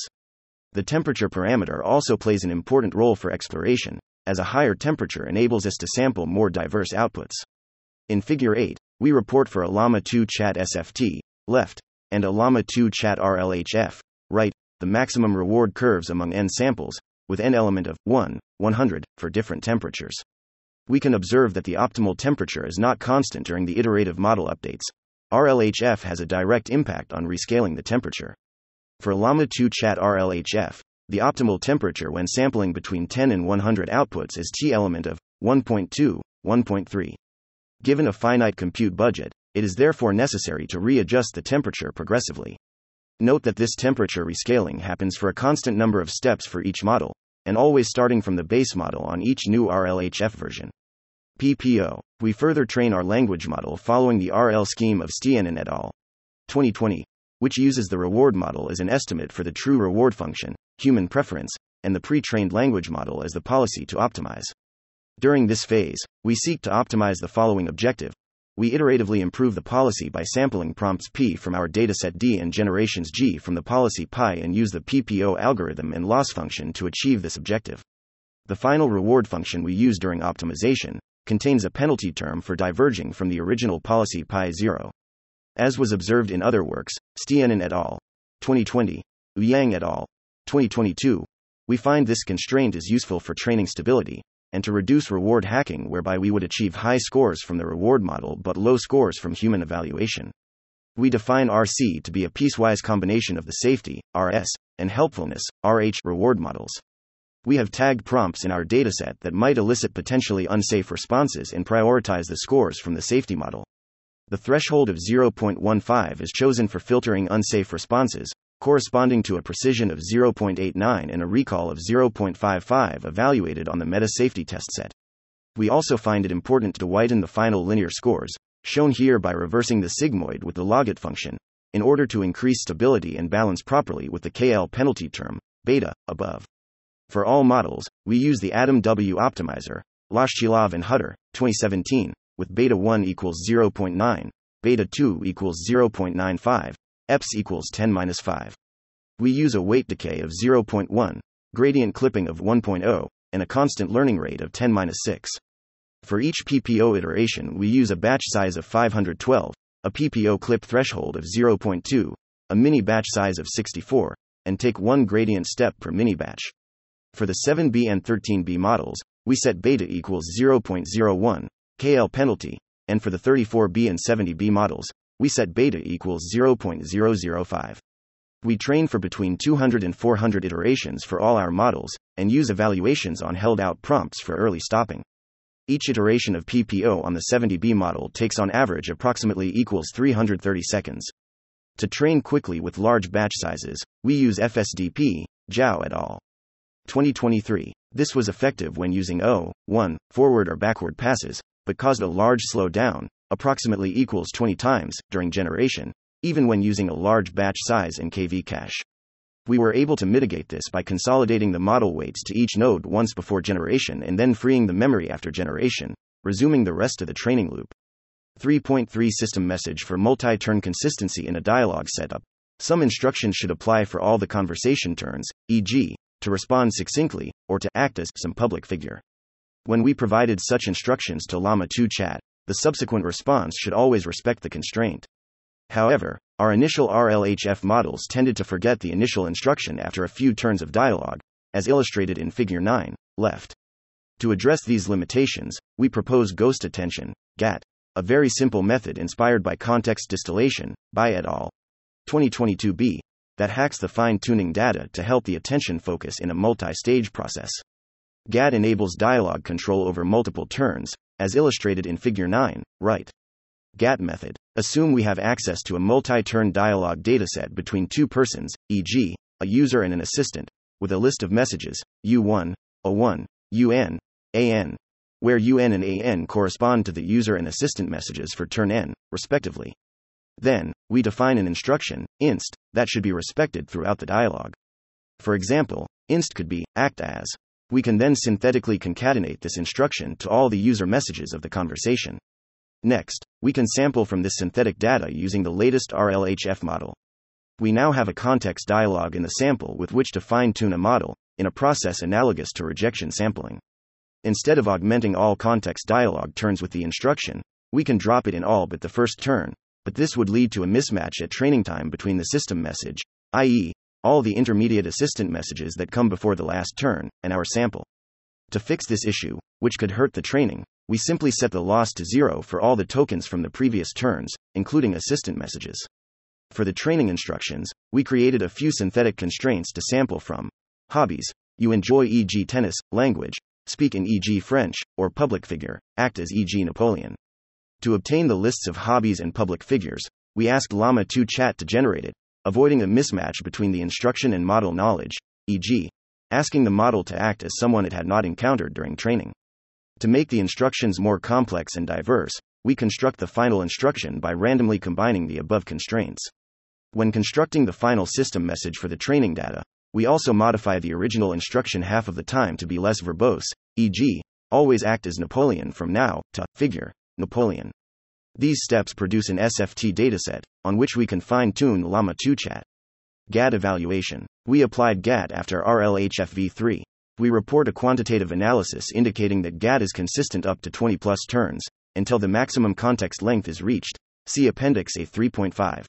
The temperature parameter also plays an important role for exploration, as a higher temperature enables us to sample more diverse outputs. In Figure eight, we report for a Llama two Chat S F T, left, and a Llama two Chat R L H F, right, the maximum reward curves among n samples, with n element of one, one hundred, for different temperatures. We can observe that the optimal temperature is not constant during the iterative model updates. R L H F has a direct impact on rescaling the temperature. For Llama two Chat R L H F, the optimal temperature when sampling between ten and one hundred outputs is T element of one point two, one point three. Given a finite compute budget, it is therefore necessary to readjust the temperature progressively. Note that this temperature rescaling happens for a constant number of steps for each model, and always starting from the base model on each new R L H F version. P P O. We further train our language model following the R L scheme of Stianin et al. twenty twenty, which uses the reward model as an estimate for the true reward function, human preference, and the pre-trained language model as the policy to optimize. During this phase, we seek to optimize the following objective. We iteratively improve the policy by sampling prompts P from our dataset D and generations G from the policy pi and use the P P O algorithm and loss function to achieve this objective. The final reward function we use during optimization contains a penalty term for diverging from the original policy pi zero. As was observed in other works, Stianin et al. twenty twenty, Ouyang et al. twenty twenty-two, we find this constraint is useful for training stability, and to reduce reward hacking whereby we would achieve high scores from the reward model but low scores from human evaluation. We define R C to be a piecewise combination of the safety, R S, and helpfulness, R H, reward models. We have tagged prompts in our dataset that might elicit potentially unsafe responses and prioritize the scores from the safety model. The threshold of zero point one five is chosen for filtering unsafe responses, corresponding to a precision of zero point eight nine and a recall of zero point five five evaluated on the meta safety test set. We also find it important to widen the final linear scores, shown here by reversing the sigmoid with the logit function, in order to increase stability and balance properly with the K L penalty term, beta, above. For all models, we use the Adam W optimizer, Loshchilov and Hutter, twenty seventeen, with beta one equals zero point nine, beta two equals zero point nine five, eps equals ten to the minus five. We use a weight decay of zero point one, gradient clipping of one point zero, and a constant learning rate of ten to the minus six. For each P P O iteration we use a batch size of five hundred twelve, a P P O clip threshold of zero point two, a mini-batch size of sixty-four, and take one gradient step per mini-batch. For the seven B and thirteen B models, we set beta equals zero point zero one, K L penalty, and for the thirty-four B and seventy B models, we set beta equals zero point zero zero five. We train for between two hundred and four hundred iterations for all our models, and use evaluations on held-out prompts for early stopping. Each iteration of P P O on the seventy B model takes on average approximately equals three hundred thirty seconds. To train quickly with large batch sizes, we use F S D P, Zhao et al. twenty twenty-three. This was effective when using zero, one, forward or backward passes, but caused a large slowdown, approximately equals twenty times, during generation, even when using a large batch size and K V cache. We were able to mitigate this by consolidating the model weights to each node once before generation and then freeing the memory after generation, resuming the rest of the training loop. three point three System message for multi-turn consistency in a dialog setup. Some instructions should apply for all the conversation turns, for example, to respond succinctly, or to act as some public figure. When we provided such instructions to Llama two Chat, the subsequent response should always respect the constraint. However, our initial R L H F models tended to forget the initial instruction after a few turns of dialogue, as illustrated in Figure nine, left. To address these limitations, we propose ghost attention, G A T, a very simple method inspired by context distillation, by et al. twenty twenty-two B, that hacks the fine-tuning data to help the attention focus in a multi-stage process. G A T enables dialogue control over multiple turns, as illustrated in Figure nine, right. G A T method. Assume we have access to a multi-turn dialogue dataset between two persons, for example, a user and an assistant, with a list of messages, U one, A one, U N, A N, where U N and A N correspond to the user and assistant messages for turn N, respectively. Then, we define an instruction, inst, that should be respected throughout the dialogue. For example, inst could be, act as. We can then synthetically concatenate this instruction to all the user messages of the conversation. Next, we can sample from this synthetic data using the latest R L H F model. We now have a context dialog in the sample with which to fine-tune a model, in a process analogous to rejection sampling. Instead of augmenting all context dialog turns with the instruction, we can drop it in all but the first turn, but this would lead to a mismatch at training time between the system message, that is, all the intermediate assistant messages that come before the last turn, and our sample. To fix this issue, which could hurt the training, we simply set the loss to zero for all the tokens from the previous turns, including assistant messages. For the training instructions, we created a few synthetic constraints to sample from. Hobbies, you enjoy for example tennis, language, speak in for example French, or public figure, act as for example Napoleon. To obtain the lists of hobbies and public figures, we asked Llama two Chat to generate it, avoiding a mismatch between the instruction and model knowledge, for example, asking the model to act as someone it had not encountered during training. To make the instructions more complex and diverse, we construct the final instruction by randomly combining the above constraints. When constructing the final system message for the training data, we also modify the original instruction half of the time to be less verbose, for example, always act as Napoleon from now, to, figure, Napoleon. These steps produce an S F T dataset, on which we can fine-tune Llama two Chat. G A T evaluation. We applied G A T after R L H F v three. We report a quantitative analysis indicating that G A T is consistent up to twenty plus turns, until the maximum context length is reached, see Appendix A three point five.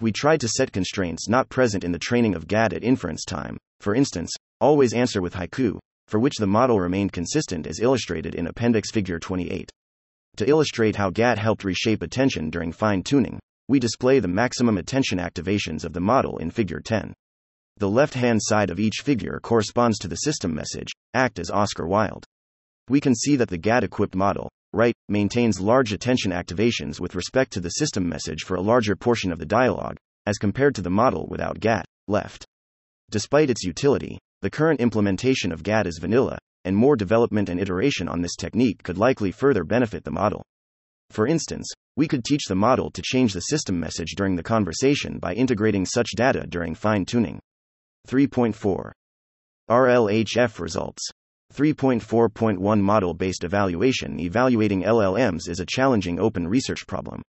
We tried to set constraints not present in the training of G A T at inference time, for instance, always answer with haiku, for which the model remained consistent as illustrated in Appendix Figure twenty-eight. To illustrate how G A T helped reshape attention during fine-tuning, we display the maximum attention activations of the model in Figure ten. The left-hand side of each figure corresponds to the system message, act as Oscar Wilde. We can see that the G A T-equipped model, right, maintains large attention activations with respect to the system message for a larger portion of the dialogue, as compared to the model without G A T, left. Despite its utility, the current implementation of G A T is vanilla, and more development and iteration on this technique could likely further benefit the model. For instance, we could teach the model to change the system message during the conversation by integrating such data during fine-tuning. three point four. R L H F results. three point four point one Model-based evaluation. Evaluating L L Ms is a challenging open research problem.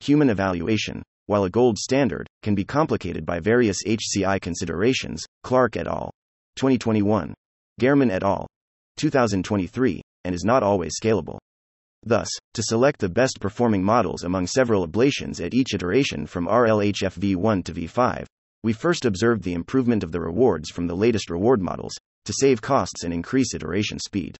Human evaluation, while a gold standard, can be complicated by various H C I considerations. Clark et al. twenty twenty-one. Gehrman et al. two thousand twenty-three, and is not always scalable. Thus, to select the best performing models among several ablations at each iteration from R L H F v one to v five, we first observed the improvement of the rewards from the latest reward models, to save costs and increase iteration speed.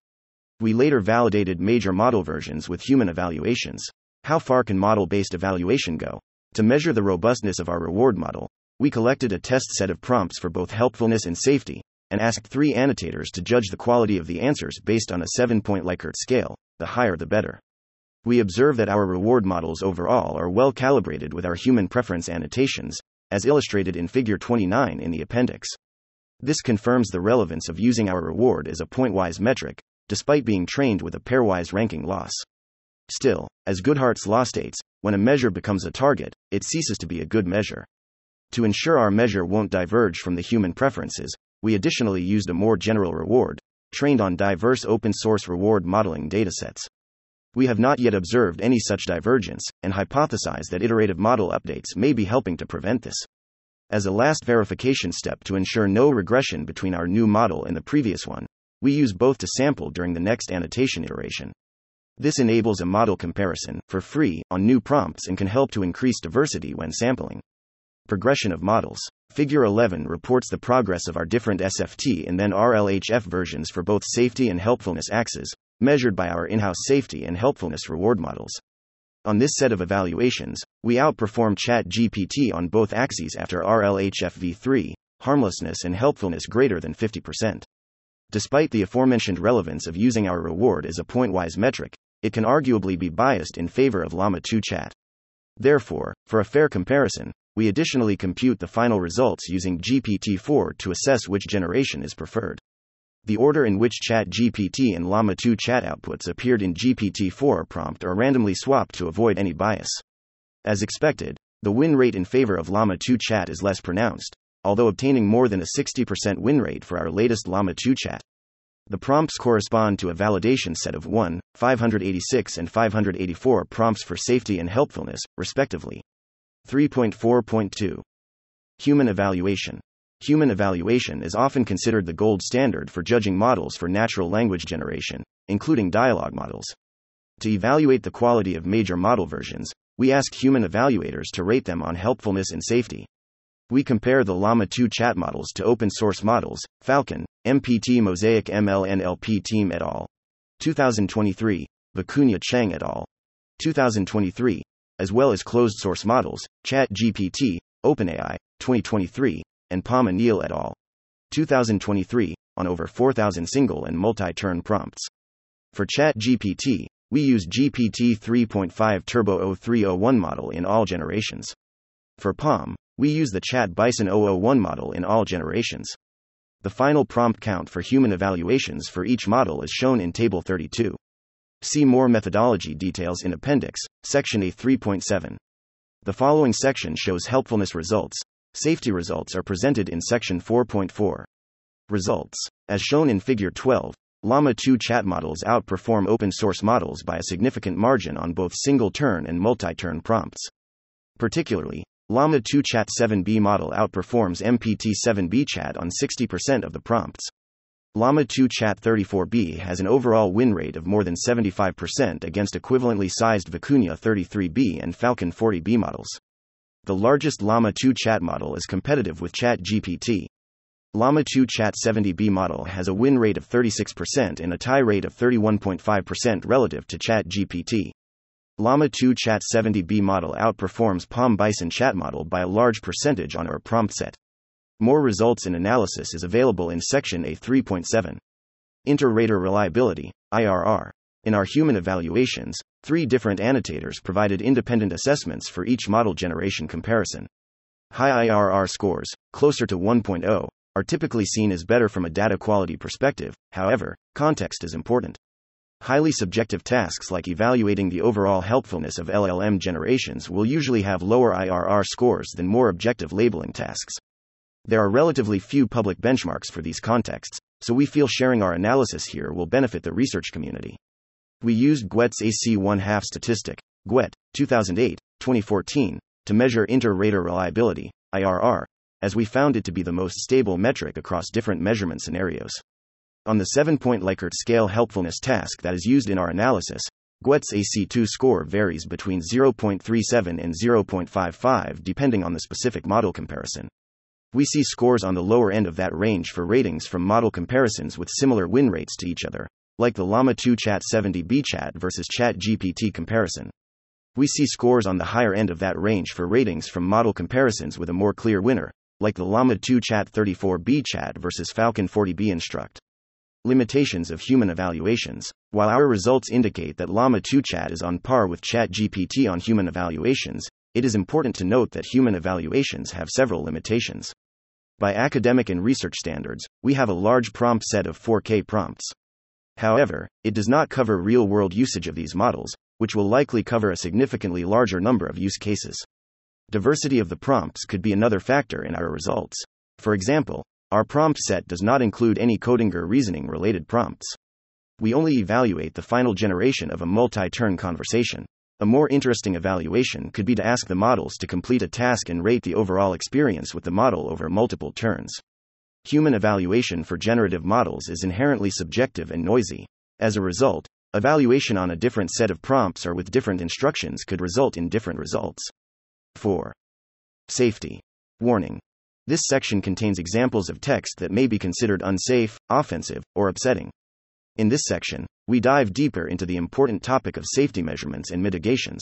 We later validated major model versions with human evaluations. How far can model-based evaluation go? To measure the robustness of our reward model, we collected a test set of prompts for both helpfulness and safety, and asked three annotators to judge the quality of the answers based on a seven-point Likert scale, the higher the better. We observe that our reward models overall are well calibrated with our human preference annotations, as illustrated in Figure twenty-nine in the appendix. This confirms the relevance of using our reward as a pointwise metric, despite being trained with a pairwise ranking loss. Still, as Goodhart's law states, when a measure becomes a target, it ceases to be a good measure. To ensure our measure won't diverge from the human preferences, we additionally used a more general reward, trained on diverse open-source reward modeling datasets. We have not yet observed any such divergence, and hypothesize that iterative model updates may be helping to prevent this. As a last verification step to ensure no regression between our new model and the previous one, we use both to sample during the next annotation iteration. This enables a model comparison, for free, on new prompts and can help to increase diversity when sampling. Progression of models. Figure eleven reports the progress of our different S F T and then R L H F versions for both safety and helpfulness axes, measured by our in-house safety and helpfulness reward models. On this set of evaluations, we outperform Chat G P T on both axes after R L H F v three, harmlessness and helpfulness greater than fifty percent. Despite the aforementioned relevance of using our reward as a pointwise metric, it can arguably be biased in favor of Llama two Chat. Therefore, for a fair comparison, we additionally compute the final results using G P T four to assess which generation is preferred. The order in which Chat G P T and Llama two Chat outputs appeared in G P T four prompt are randomly swapped to avoid any bias. As expected, the win rate in favor of Llama two Chat is less pronounced, although obtaining more than a sixty percent win rate for our latest Llama two Chat. The prompts correspond to a validation set of one, five eighty-six and five eighty-four prompts for safety and helpfulness, respectively. three point four point two Human evaluation. Human evaluation is often considered the gold standard for judging models for natural language generation, including dialogue models. To evaluate the quality of major model versions, we ask human evaluators to rate them on helpfulness and safety. We compare the Llama two chat models to open-source models, Falcon, M P T Mosaic M L N L P Team et al. twenty twenty-three, Vicuña Chang et al. twenty twenty-three, as well as closed-source models, ChatGPT, OpenAI, twenty twenty-three, and Palm Anil et al. twenty twenty-three, on over four thousand single and multi-turn prompts. For ChatGPT, we use G P T three point five Turbo oh three oh one model in all generations. For Palm, we use the Chat Bison oh oh one model in all generations. The final prompt count for human evaluations for each model is shown in Table thirty-two. See more methodology details in Appendix, Section A three point seven. The following section shows helpfulness results. Safety results are presented in Section four point four. Results. As shown in Figure twelve, Llama two chat models outperform open-source models by a significant margin on both single-turn and multi-turn prompts. Particularly, Llama two Chat seven B model outperforms M P T seven B Chat on sixty percent of the prompts. Llama two Chat thirty-four B has an overall win rate of more than seventy-five percent against equivalently sized Vicuña thirty-three B and Falcon forty B models. The largest Llama two Chat model is competitive with ChatGPT. Llama two Chat seventy B model has a win rate of thirty-six percent and a tie rate of thirty-one point five percent relative to ChatGPT. Llama two Chat seventy B model outperforms Palm Bison chat model by a large percentage on our prompt set. More results and analysis is available in Section A three point seven. Inter-rater reliability, I R R. In our human evaluations, three different annotators provided independent assessments for each model generation comparison. High I R R scores, closer to one point oh, are typically seen as better from a data quality perspective, however, context is important. Highly subjective tasks like evaluating the overall helpfulness of L L M generations will usually have lower I R R scores than more objective labeling tasks. There are relatively few public benchmarks for these contexts, so we feel sharing our analysis here will benefit the research community. We used G W E T's A C one half statistic, G W E T, two thousand eight to twenty fourteen, to measure inter-rater reliability, I R R, as we found it to be the most stable metric across different measurement scenarios. On the seven-point Likert scale helpfulness task that is used in our analysis, G W E T's A C two score varies between zero point three seven and zero point five five depending on the specific model comparison. We see scores on the lower end of that range for ratings from model comparisons with similar win rates to each other, like the Llama two Chat seventy B Chat versus ChatGPT comparison. We see scores on the higher end of that range for ratings from model comparisons with a more clear winner, like the Llama two Chat thirty-four B Chat versus Falcon forty B Instruct. Limitations of human evaluations. While our results indicate that Llama two Chat is on par with ChatGPT on human evaluations, it is important to note that human evaluations have several limitations. By academic and research standards, we have a large prompt set of four K prompts. However, it does not cover real-world usage of these models, which will likely cover a significantly larger number of use cases. Diversity of the prompts could be another factor in our results. For example, our prompt set does not include any coding or reasoning-related prompts. We only evaluate the final generation of a multi-turn conversation. A more interesting evaluation could be to ask the models to complete a task and rate the overall experience with the model over multiple turns. Human evaluation for generative models is inherently subjective and noisy. As a result, evaluation on a different set of prompts or with different instructions could result in different results. four. Safety. Warning. This section contains examples of text that may be considered unsafe, offensive, or upsetting. In this section, we dive deeper into the important topic of safety measurements and mitigations.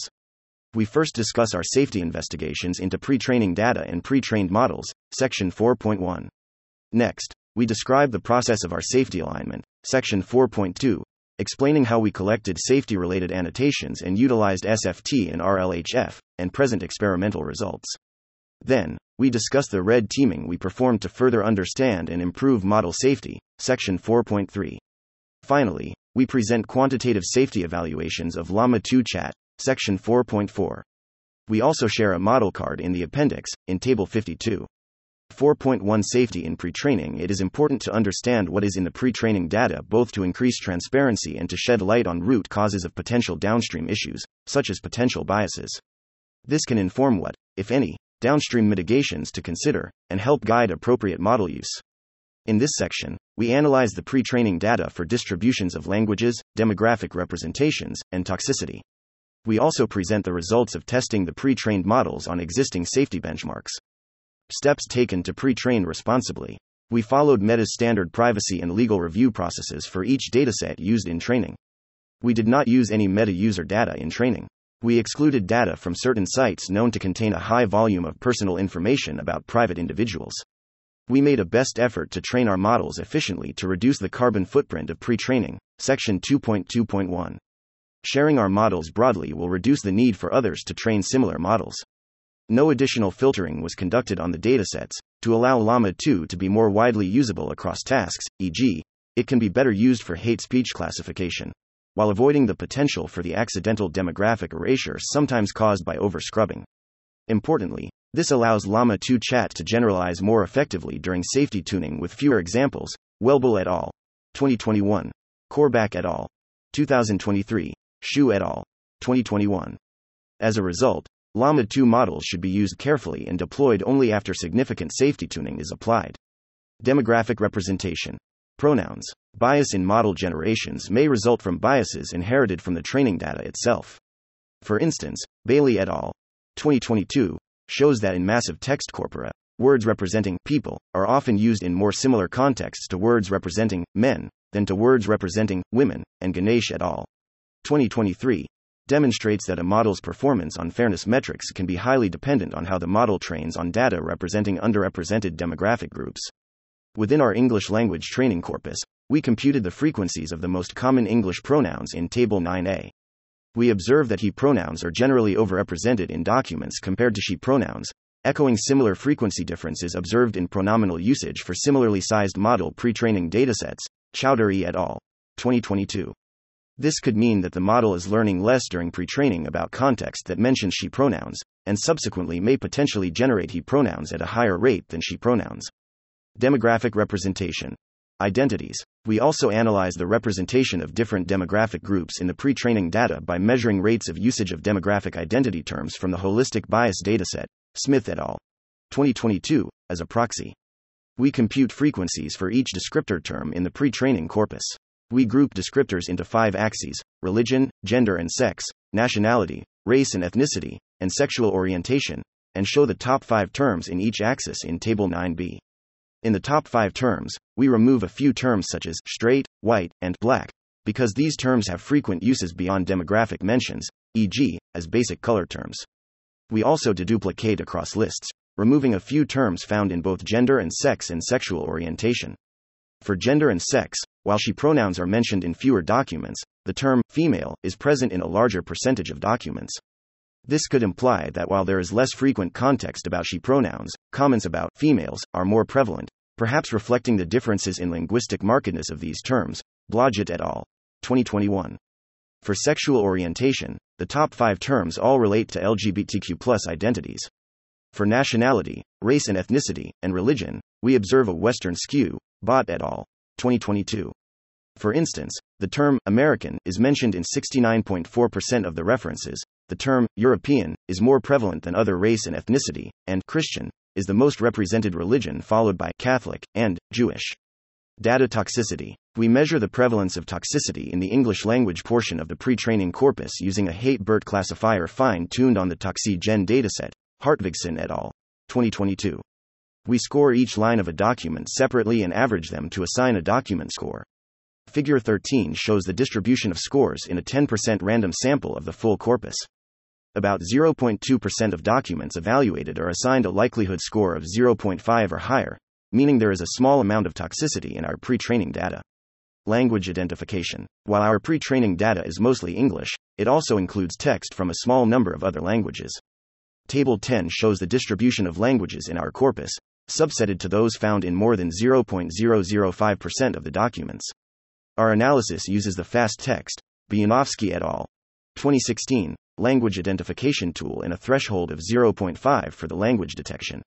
We first discuss our safety investigations into pre-training data and pre-trained models, Section four point one. Next, we describe the process of our safety alignment, Section four point two, explaining how we collected safety-related annotations and utilized S F T and R L H F, and present experimental results. Then, we discuss the red teaming we performed to further understand and improve model safety, Section four point three. Finally, we present quantitative safety evaluations of Llama two Chat, Section four point four. We also share a model card in the appendix, in Table fifty-two. four point one Safety in pre-training. It is important to understand what is in the pre-training data both to increase transparency and to shed light on root causes of potential downstream issues, such as potential biases. This can inform what, if any, downstream mitigations to consider, and help guide appropriate model use. In this section, we analyze the pre-training data for distributions of languages, demographic representations, and toxicity. We also present the results of testing the pre-trained models on existing safety benchmarks. Steps taken to pre-train responsibly. We followed Meta's standard privacy and legal review processes for each dataset used in training. We did not use any Meta user data in training. We excluded data from certain sites known to contain a high volume of personal information about private individuals. We made a best effort to train our models efficiently to reduce the carbon footprint of pre-training. Section two point two point one. Sharing our models broadly will reduce the need for others to train similar models. No additional filtering was conducted on the datasets, to allow Llama two to be more widely usable across tasks, for example, it can be better used for hate speech classification, while avoiding the potential for the accidental demographic erasure sometimes caused by overscrubbing. Importantly, this allows Llama two chat to generalize more effectively during safety tuning with fewer examples. Welbel et al. twenty twenty-one. Korbach et al. two thousand twenty-three. Xu et al. twenty twenty-one. As a result, Llama two models should be used carefully and deployed only after significant safety tuning is applied. Demographic representation. Pronouns. Bias in model generations may result from biases inherited from the training data itself. For instance, Bailey et al. twenty twenty-two shows that in massive text corpora, words representing people are often used in more similar contexts to words representing men than to words representing women, and Ganesh et al. twenty twenty-three demonstrates that a model's performance on fairness metrics can be highly dependent on how the model trains on data representing underrepresented demographic groups. Within our English language training corpus, we computed the frequencies of the most common English pronouns in Table nine A. We observe that he pronouns are generally overrepresented in documents compared to she pronouns, echoing similar frequency differences observed in pronominal usage for similarly sized model pre-training datasets, Chowdhury et al. twenty twenty-two. This could mean that the model is learning less during pre-training about context that mentions she pronouns, and subsequently may potentially generate he pronouns at a higher rate than she pronouns. Demographic representation. Identities. We also analyze the representation of different demographic groups in the pre-training data by measuring rates of usage of demographic identity terms from the holistic bias dataset, Smith et al. twenty twenty-two, as a proxy. We compute frequencies for each descriptor term in the pre-training corpus. We group descriptors into five axes: religion, gender and sex, nationality, race and ethnicity, and sexual orientation, and show the top five terms in each axis in Table nine B. In the top five terms, we remove a few terms such as straight, white, and black, because these terms have frequent uses beyond demographic mentions, for example, as basic color terms. We also deduplicate across lists, removing a few terms found in both gender and sex and sexual orientation. For gender and sex, while she pronouns are mentioned in fewer documents, the term female is present in a larger percentage of documents. This could imply that while there is less frequent context about she pronouns, comments about females are more prevalent, perhaps reflecting the differences in linguistic markedness of these terms, Blodgett et al. twenty twenty-one. For sexual orientation, the top five terms all relate to L G B T Q plus identities. For nationality, race and ethnicity, and religion, we observe a Western skew, Bott et al. twenty twenty-two. For instance, the term American is mentioned in sixty-nine point four percent of the references, the term European is more prevalent than other race and ethnicity, and Christian is the most represented religion followed by Catholic and Jewish. Data toxicity. We measure the prevalence of toxicity in the English language portion of the pre-training corpus using a Hate-Bert classifier fine-tuned on the ToxiGen dataset, Hartvigsen et al. twenty twenty-two. We score each line of a document separately and average them to assign a document score. Figure thirteen shows the distribution of scores in a ten percent random sample of the full corpus. About zero point two percent of documents evaluated are assigned a likelihood score of zero point five or higher, meaning there is a small amount of toxicity in our pre-training data. Language identification. While our pre-training data is mostly English, it also includes text from a small number of other languages. Table ten shows the distribution of languages in our corpus, subsetted to those found in more than zero point zero zero five percent of the documents. Our analysis uses the FAST text, Bianovsky et al. twenty sixteen, language identification tool and a threshold of zero point five for the language detection.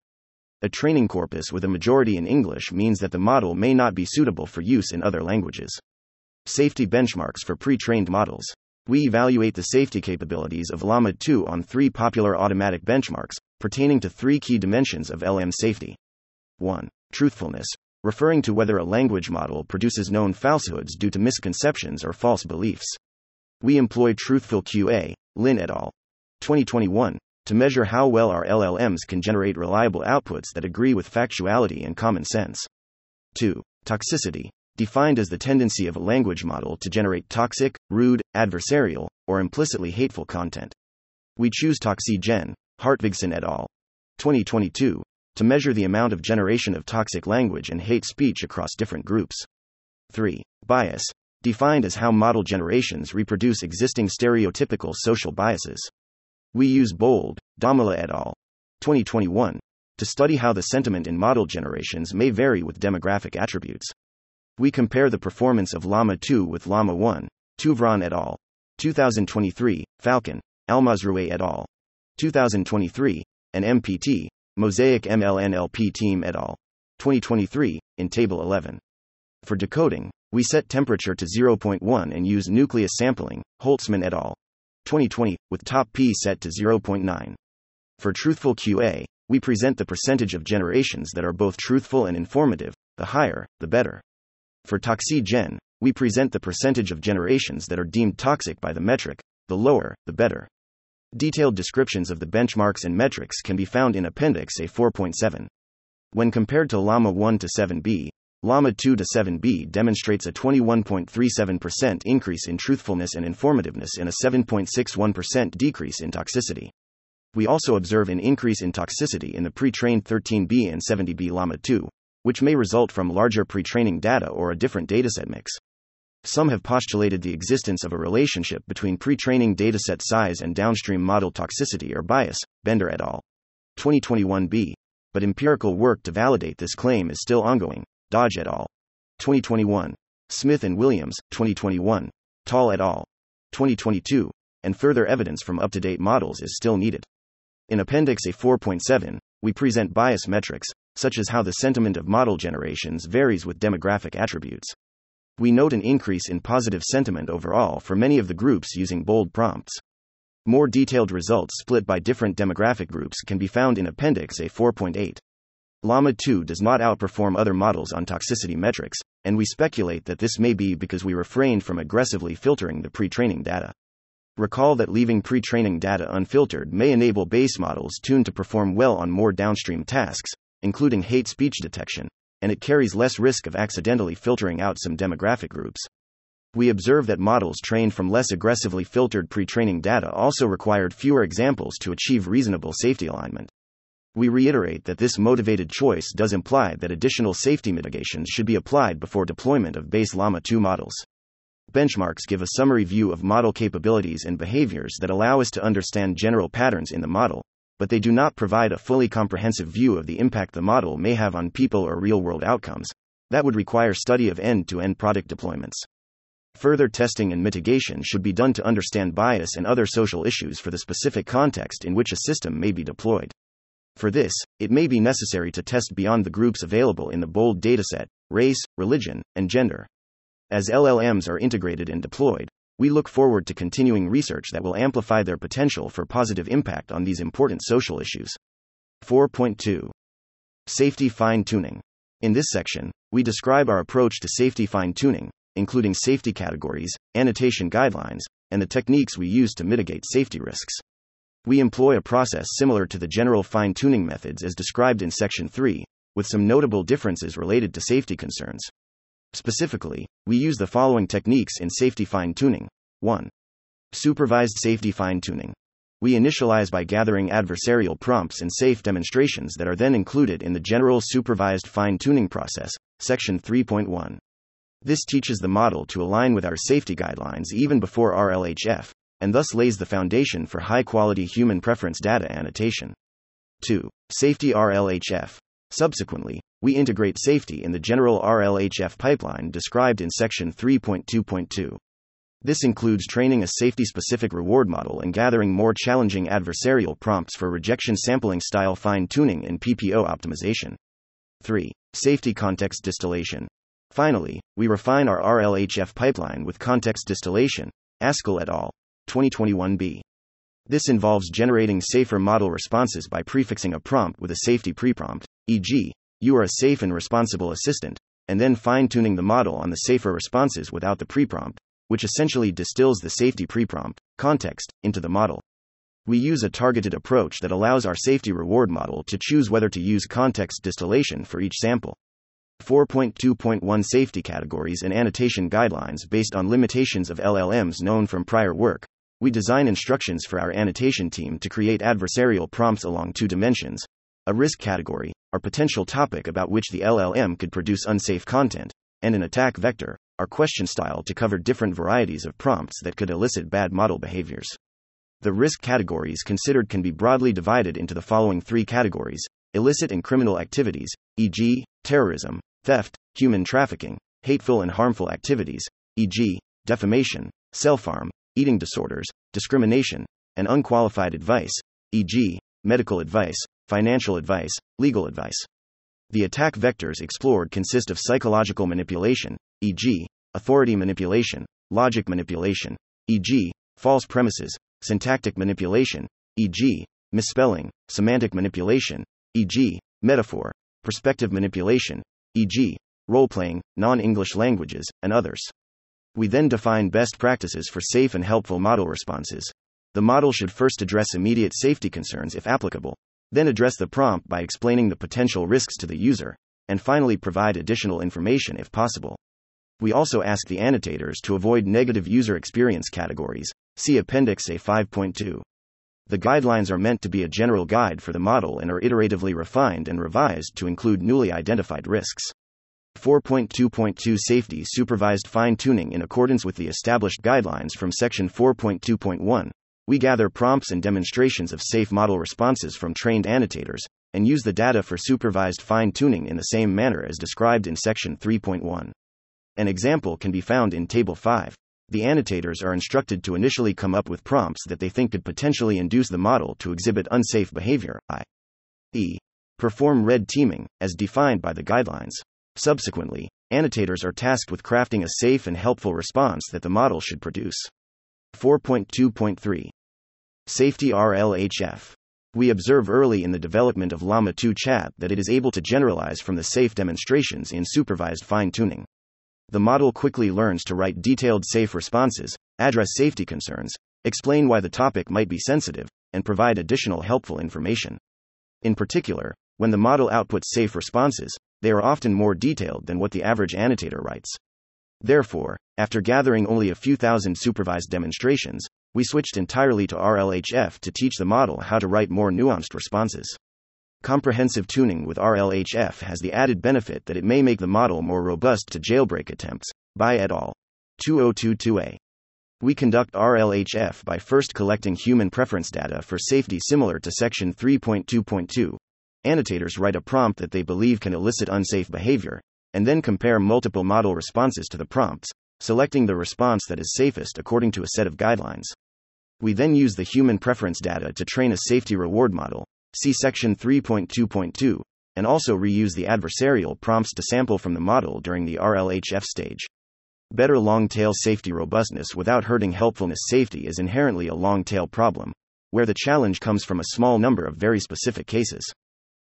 a training corpus with a majority in English means that the model may not be suitable for use in other languages. Safety benchmarks for pre-trained models. We evaluate the safety capabilities of Llama two on three popular automatic benchmarks, pertaining to three key dimensions of L M safety. one. Truthfulness, referring to whether a language model produces known falsehoods due to misconceptions or false beliefs. We employ Truthful Q A, Lin et al. twenty twenty-one, to measure how well our L L Ms can generate reliable outputs that agree with factuality and common sense. two. Toxicity, defined as the tendency of a language model to generate toxic, rude, adversarial, or implicitly hateful content. We choose ToxiGen, Hartvigsen et al. twenty twenty-two, to measure the amount of generation of toxic language and hate speech across different groups. three. Bias, defined as how model generations reproduce existing stereotypical social biases. We use Bold, Damala et al. twenty twenty-one, to study how the sentiment in model generations may vary with demographic attributes. We compare the performance of Llama two with Llama one, Touvron et al. twenty twenty-three, Falcon, Almazrouei et al. twenty twenty-three, and M P T, Mosaic M L N L P Team et al. twenty twenty-three, in Table eleven. For decoding, we set temperature to zero point one and use nucleus sampling, Holtzman et al. twenty twenty, with top P set to zero point nine. For truthful Q A, we present the percentage of generations that are both truthful and informative, the higher, the better. For ToxiGen, we present the percentage of generations that are deemed toxic by the metric, the lower, the better. Detailed descriptions of the benchmarks and metrics can be found in Appendix A four point seven. When compared to Llama one to seven B, Llama two to seven B demonstrates a twenty-one point three seven percent increase in truthfulness and informativeness and a seven point six one percent decrease in toxicity. We also observe an increase in toxicity in the pre-trained thirteen B and seventy B Llama two, which may result from larger pre-training data or a different dataset mix. Some have postulated the existence of a relationship between pre-training dataset size and downstream model toxicity or bias, Bender et al. twenty twenty-one B, but empirical work to validate this claim is still ongoing, Dodge et al. twenty twenty-one, Smith and Williams, twenty twenty-one, Tall et al. twenty twenty-two, and further evidence from up-to-date models is still needed. In Appendix A four point seven, we present bias metrics, such as how the sentiment of model generations varies with demographic attributes. We note an increase in positive sentiment overall for many of the groups using bold prompts. More detailed results split by different demographic groups can be found in Appendix A four point eight. Llama two does not outperform other models on toxicity metrics, and we speculate that this may be because we refrained from aggressively filtering the pre-training data. Recall that leaving pre-training data unfiltered may enable base models tuned to perform well on more downstream tasks, including hate speech detection, and it carries less risk of accidentally filtering out some demographic groups. We observe that models trained from less aggressively filtered pre-training data also required fewer examples to achieve reasonable safety alignment. We reiterate that this motivated choice does imply that additional safety mitigations should be applied before deployment of base Llama two models. Benchmarks give a summary view of model capabilities and behaviors that allow us to understand general patterns in the model, but they do not provide a fully comprehensive view of the impact the model may have on people or real-world outcomes. That would require study of end-to-end product deployments. Further testing and mitigation should be done to understand bias and other social issues for the specific context in which a system may be deployed. For this, it may be necessary to test beyond the groups available in the bold dataset, race, religion, and gender. As L L Ms are integrated and deployed, we look forward to continuing research that will amplify their potential for positive impact on these important social issues. four point two. Safety fine-tuning. In this section, we describe our approach to safety fine-tuning, including safety categories, annotation guidelines, and the techniques we use to mitigate safety risks. We employ a process similar to the general fine-tuning methods as described in Section three, with some notable differences related to safety concerns. Specifically, we use the following techniques in safety fine-tuning. one. Supervised safety fine-tuning. We initialize by gathering adversarial prompts and safe demonstrations that are then included in the general supervised fine-tuning process, Section three point one. This teaches the model to align with our safety guidelines even before R L H F, and thus lays the foundation for high-quality human preference data annotation. two. Safety R L H F. Subsequently, we integrate safety in the general R L H F pipeline described in Section three point two point two. This includes training a safety-specific reward model and gathering more challenging adversarial prompts for rejection sampling style fine-tuning and P P O optimization. three. Safety context distillation. Finally, we refine our R L H F pipeline with context distillation, Askell et al. twenty twenty-one b. This involves generating safer model responses by prefixing a prompt with a safety preprompt, for example, you are a safe and responsible assistant, and then fine-tuning the model on the safer responses without the preprompt, which essentially distills the safety preprompt, context, into the model. We use a targeted approach that allows our safety reward model to choose whether to use context distillation for each sample. four point two point one Safety categories and annotation guidelines. Based on limitations of L L Ms known from prior work, we design instructions for our annotation team to create adversarial prompts along two dimensions: a risk category, our potential topic about which the L L M could produce unsafe content, and an attack vector, our question style to cover different varieties of prompts that could elicit bad model behaviors. The risk categories considered can be broadly divided into the following three categories: illicit and criminal activities, for example, terrorism, theft, human trafficking; hateful and harmful activities, for example, defamation, self-harm, eating disorders, discrimination; and unqualified advice, for example, medical advice, financial advice, legal advice. The attack vectors explored consist of psychological manipulation, for example, authority manipulation, logic manipulation, for example, false premises, syntactic manipulation, for example, misspelling, semantic manipulation, for example, metaphor, perspective manipulation, for example, role-playing, non-English languages, and others. We then define best practices for safe and helpful model responses. The model should first address immediate safety concerns if applicable, then address the prompt by explaining the potential risks to the user, and finally provide additional information if possible. We also ask the annotators to avoid negative user experience categories. See Appendix A five point two. The guidelines are meant to be a general guide for the model and are iteratively refined and revised to include newly identified risks. four point two point two Safety supervised fine-tuning. In accordance with the established guidelines from Section four point two point one, we gather prompts and demonstrations of safe model responses from trained annotators, and use the data for supervised fine-tuning in the same manner as described in Section three point one. An example can be found in Table five. The annotators are instructed to initially come up with prompts that they think could potentially induce the model to exhibit unsafe behavior, that is, perform red teaming, as defined by the guidelines. Subsequently, annotators are tasked with crafting a safe and helpful response that the model should produce. four point two point three Safety R L H F. We observe early in the development of Llama two Chat that it is able to generalize from the safe demonstrations in supervised fine-tuning. The model quickly learns to write detailed safe responses, address safety concerns, explain why the topic might be sensitive, and provide additional helpful information. In particular, when the model outputs safe responses, they are often more detailed than what the average annotator writes. Therefore, after gathering only a few thousand supervised demonstrations, we switched entirely to R L H F to teach the model how to write more nuanced responses. Comprehensive tuning with R L H F has the added benefit that it may make the model more robust to jailbreak attempts, by et al. two thousand twenty-two a. We conduct R L H F by first collecting human preference data for safety similar to Section three point two point two. Annotators write a prompt that they believe can elicit unsafe behavior, and then compare multiple model responses to the prompts, selecting the response that is safest according to a set of guidelines. We then use the human preference data to train a safety reward model, see Section three point two point two, and also reuse the adversarial prompts to sample from the model during the R L H F stage. Better long-tail safety robustness without hurting helpfulness. Safety is inherently a long-tail problem, where the challenge comes from a small number of very specific cases.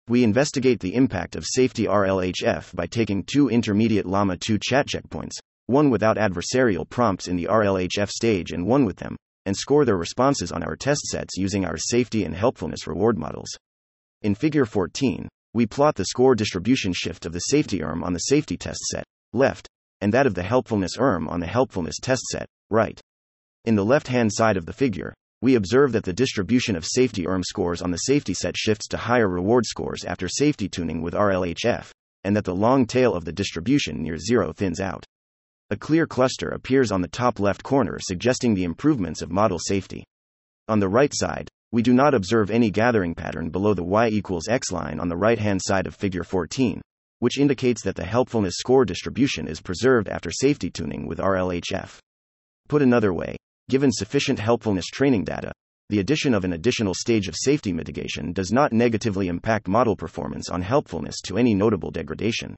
We investigate the impact of safety R L H F by taking two intermediate Llama two Chat checkpoints, one without adversarial prompts in the R L H F stage and one with them, and score their responses on our test sets using our safety and helpfulness reward models. In Figure fourteen, we plot the score distribution shift of the safety E R M on the safety test set, left, and that of the helpfulness E R M on the helpfulness test set, right. In the left-hand side of the figure, we observe that the distribution of safety E R M scores on the safety set shifts to higher reward scores after safety tuning with R L H F, and that the long tail of the distribution near zero thins out. A clear cluster appears on the top left corner, suggesting the improvements of model safety. On the right side, we do not observe any gathering pattern below the y equals x line on the right-hand side of Figure fourteen, which indicates that the helpfulness score distribution is preserved after safety tuning with R L H F. Put another way, given sufficient helpfulness training data, the addition of an additional stage of safety mitigation does not negatively impact model performance on helpfulness to any notable degradation.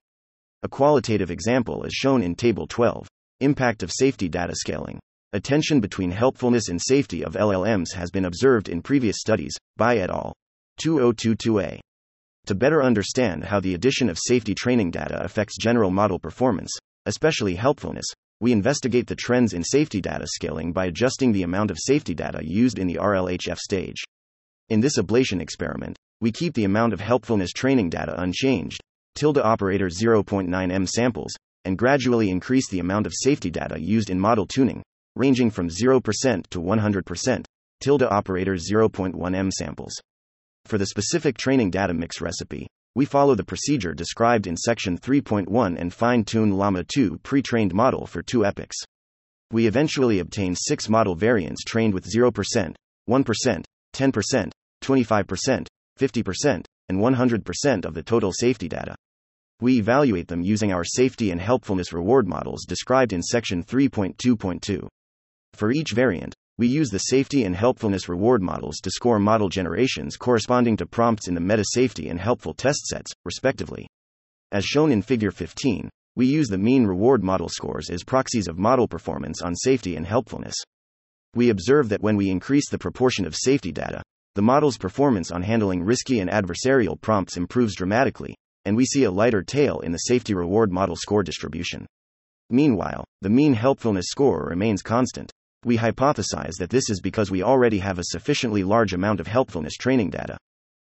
A qualitative example is shown in Table twelve, Impact of Safety Data Scaling. A tension between helpfulness and safety of L L Ms has been observed in previous studies, by et al. two thousand twenty-two A. To better understand how the addition of safety training data affects general model performance, especially helpfulness, we investigate the trends in safety data scaling by adjusting the amount of safety data used in the R L H F stage. In this ablation experiment, we keep the amount of helpfulness training data unchanged, tilde operator zero point nine million samples, and gradually increase the amount of safety data used in model tuning, ranging from zero percent to one hundred percent, tilde operator zero point one million samples. For the specific training data mix recipe, we follow the procedure described in Section three point one and fine-tune Llama two pre-trained model for two epochs. We eventually obtain six model variants trained with zero percent, one percent, ten percent, twenty-five percent, fifty percent, and one hundred percent of the total safety data. We evaluate them using our safety and helpfulness reward models described in Section three point two point two. For each variant, we use the safety and helpfulness reward models to score model generations corresponding to prompts in the meta-safety and helpful test sets, respectively. As shown in Figure fifteen, we use the mean reward model scores as proxies of model performance on safety and helpfulness. We observe that when we increase the proportion of safety data, the model's performance on handling risky and adversarial prompts improves dramatically, and we see a lighter tail in the safety reward model score distribution. Meanwhile, the mean helpfulness score remains constant. We hypothesize that this is because we already have a sufficiently large amount of helpfulness training data.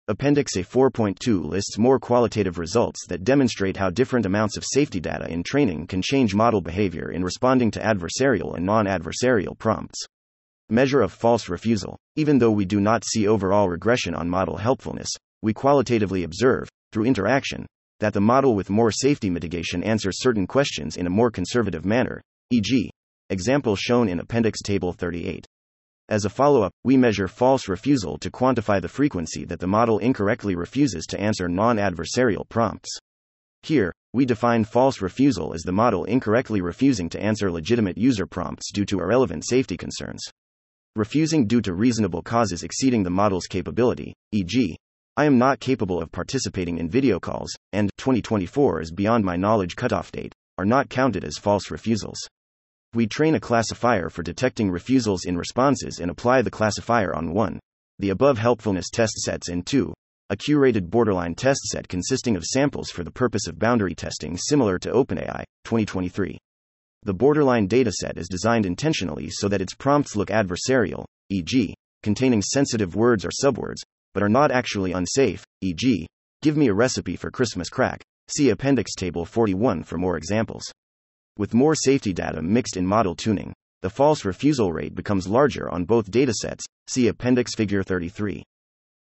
Appendix A four point two lists more qualitative results that demonstrate how different amounts of safety data in training can change model behavior in responding to adversarial and non-adversarial prompts. Measure of false refusal. Even though we do not see overall regression on model helpfulness, we qualitatively observe, through interaction, that the model with more safety mitigation answers certain questions in a more conservative manner, for example, example shown in Appendix Table thirty-eight. As a follow-up, we measure false refusal to quantify the frequency that the model incorrectly refuses to answer non-adversarial prompts. Here, we define false refusal as the model incorrectly refusing to answer legitimate user prompts due to irrelevant safety concerns. Refusing due to reasonable causes exceeding the model's capability, for example, I am not capable of participating in video calls, and twenty twenty-four is beyond my knowledge cutoff date, are not counted as false refusals. We train a classifier for detecting refusals in responses and apply the classifier on one, the above helpfulness test sets, and two, a curated borderline test set consisting of samples for the purpose of boundary testing similar to OpenAI, twenty twenty-three. The borderline dataset is designed intentionally so that its prompts look adversarial, for example, containing sensitive words or subwords, but are not actually unsafe, for example, give me a recipe for Christmas crack, see Appendix Table forty-one for more examples. With more safety data mixed in model tuning, the false refusal rate becomes larger on both datasets, see Appendix Figure thirty-three.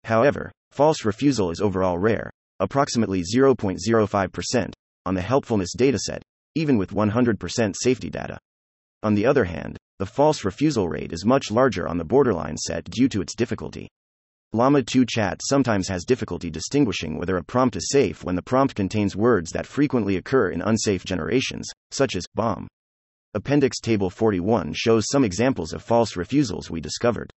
However, false refusal is overall rare, approximately zero point zero five percent, on the helpfulness dataset, even with one hundred percent safety data. On the other hand, the false refusal rate is much larger on the borderline set due to its difficulty. Llama two chat sometimes has difficulty distinguishing whether a prompt is safe when the prompt contains words that frequently occur in unsafe generations, such as bomb. Appendix Table forty-one shows some examples of false refusals we discovered.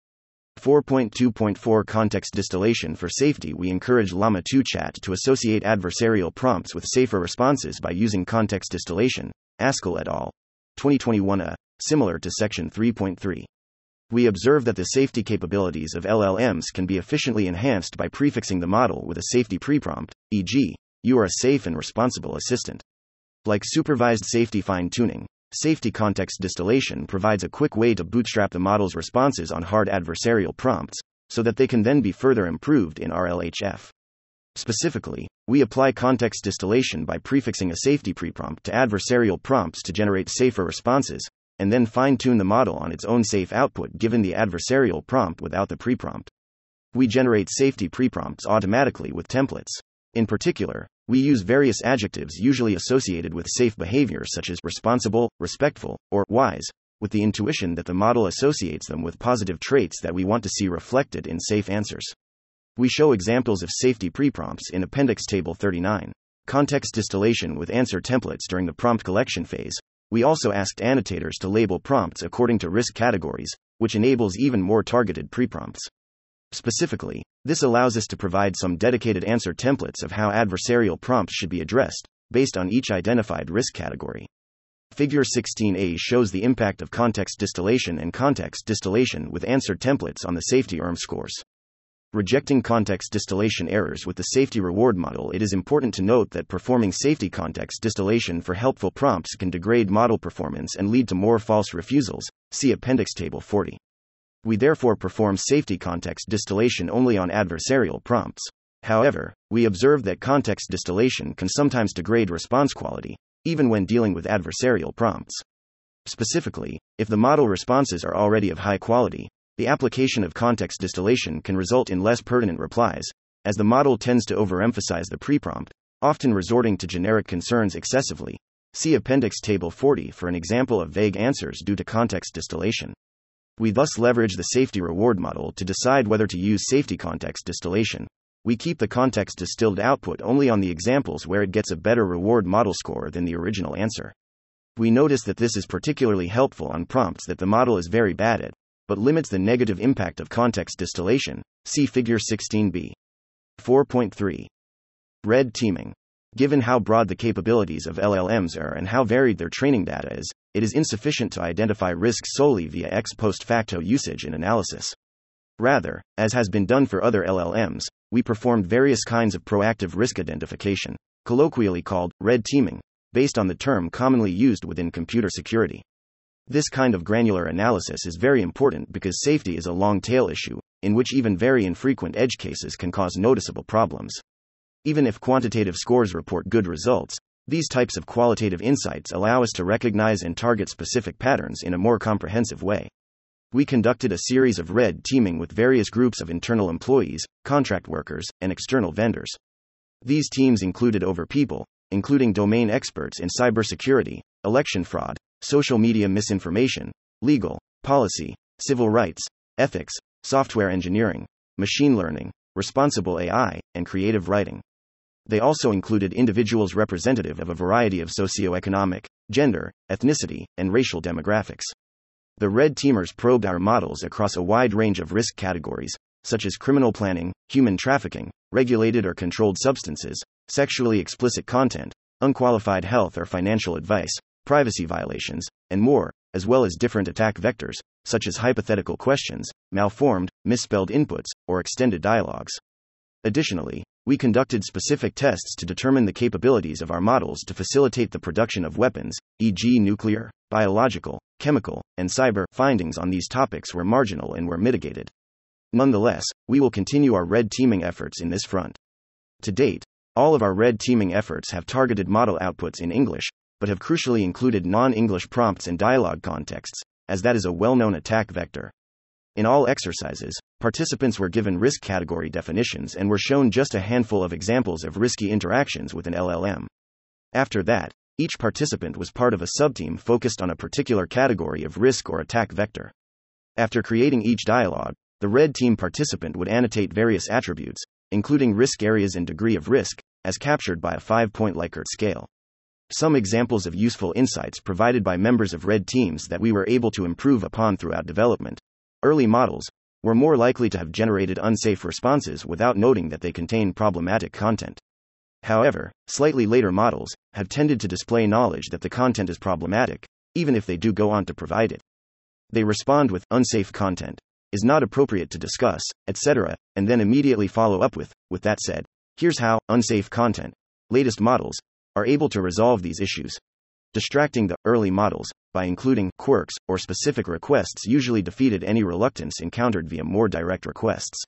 four point two point four Context distillation. For safety, we encourage Llama two chat to associate adversarial prompts with safer responses by using context distillation, Askell et al., twenty twenty-one A, similar to Section three point three. We observe that the safety capabilities of L L Ms can be efficiently enhanced by prefixing the model with a safety preprompt, for example, you are a safe and responsible assistant. Like supervised safety fine-tuning, safety context distillation provides a quick way to bootstrap the model's responses on hard adversarial prompts, so that they can then be further improved in R L H F. Specifically, we apply context distillation by prefixing a safety preprompt to adversarial prompts to generate safer responses, and then fine-tune the model on its own safe output given the adversarial prompt without the preprompt. We generate safety preprompts automatically with templates. In particular, we use various adjectives usually associated with safe behavior such as responsible, respectful, or wise, with the intuition that the model associates them with positive traits that we want to see reflected in safe answers. We show examples of safety preprompts in Appendix Table thirty-nine, context distillation with answer templates during the prompt collection phase, We also asked annotators to label prompts according to risk categories, which enables even more targeted pre-prompts. Specifically, this allows us to provide some dedicated answer templates of how adversarial prompts should be addressed, based on each identified risk category. Figure sixteen A shows the impact of context distillation and context distillation with answer templates on the safety E R M scores. Rejecting context distillation errors with the safety reward model. It is important to note that performing safety context distillation for helpful prompts can degrade model performance and lead to more false refusals. See Appendix Table forty. We therefore perform safety context distillation only on adversarial prompts. However, we observe that context distillation can sometimes degrade response quality, even when dealing with adversarial prompts. Specifically, if the model responses are already of high quality, the application of context distillation can result in less pertinent replies, as the model tends to overemphasize the pre-prompt, often resorting to generic concerns excessively. See Appendix Table forty for an example of vague answers due to context distillation. We thus leverage the safety reward model to decide whether to use safety context distillation. We keep the context distilled output only on the examples where it gets a better reward model score than the original answer. We notice that this is particularly helpful on prompts that the model is very bad at, but limits the negative impact of context distillation. See Figure sixteen B. four point three. Red teaming. Given how broad the capabilities of L L Ms are and how varied their training data is, it is insufficient to identify risks solely via ex post facto usage and analysis. Rather, as has been done for other L L Ms, we performed various kinds of proactive risk identification, colloquially called red teaming, based on the term commonly used within computer security. This kind of granular analysis is very important because safety is a long-tail issue, in which even very infrequent edge cases can cause noticeable problems. Even if quantitative scores report good results, these types of qualitative insights allow us to recognize and target specific patterns in a more comprehensive way. We conducted a series of red teaming with various groups of internal employees, contract workers, and external vendors. These teams included over people, including domain experts in cybersecurity, election fraud, social media misinformation, legal, policy, civil rights, ethics, software engineering, machine learning, responsible A I, and creative writing. They also included individuals representative of a variety of socioeconomic, gender, ethnicity, and racial demographics. The red teamers probed our models across a wide range of risk categories, such as criminal planning, human trafficking, regulated or controlled substances, sexually explicit content, unqualified health or financial advice, privacy violations, and more, as well as different attack vectors, such as hypothetical questions, malformed, misspelled inputs, or extended dialogues. Additionally, we conducted specific tests to determine the capabilities of our models to facilitate the production of weapons, for example nuclear, biological, chemical, and cyber. Findings on these topics were marginal and were mitigated. Nonetheless, we will continue our red teaming efforts in this front. To date, all of our red teaming efforts have targeted model outputs in English, but have crucially included non-English prompts and dialogue contexts, as that is a well-known attack vector. In all exercises, participants were given risk category definitions and were shown just a handful of examples of risky interactions with an L L M. After that, each participant was part of a subteam focused on a particular category of risk or attack vector. After creating each dialogue, the red team participant would annotate various attributes, including risk areas and degree of risk, as captured by a five-point Likert scale. Some examples of useful insights provided by members of red teams that we were able to improve upon throughout development. Early models were more likely to have generated unsafe responses without noting that they contain problematic content. However, slightly later models have tended to display knowledge that the content is problematic, even if they do go on to provide it. They respond with unsafe content is not appropriate to discuss, et cetera, and then immediately follow up with, with that said, here's how unsafe content. Latest models are able to resolve these issues, distracting the early models by including quirks or specific requests usually defeated any reluctance encountered via more direct requests.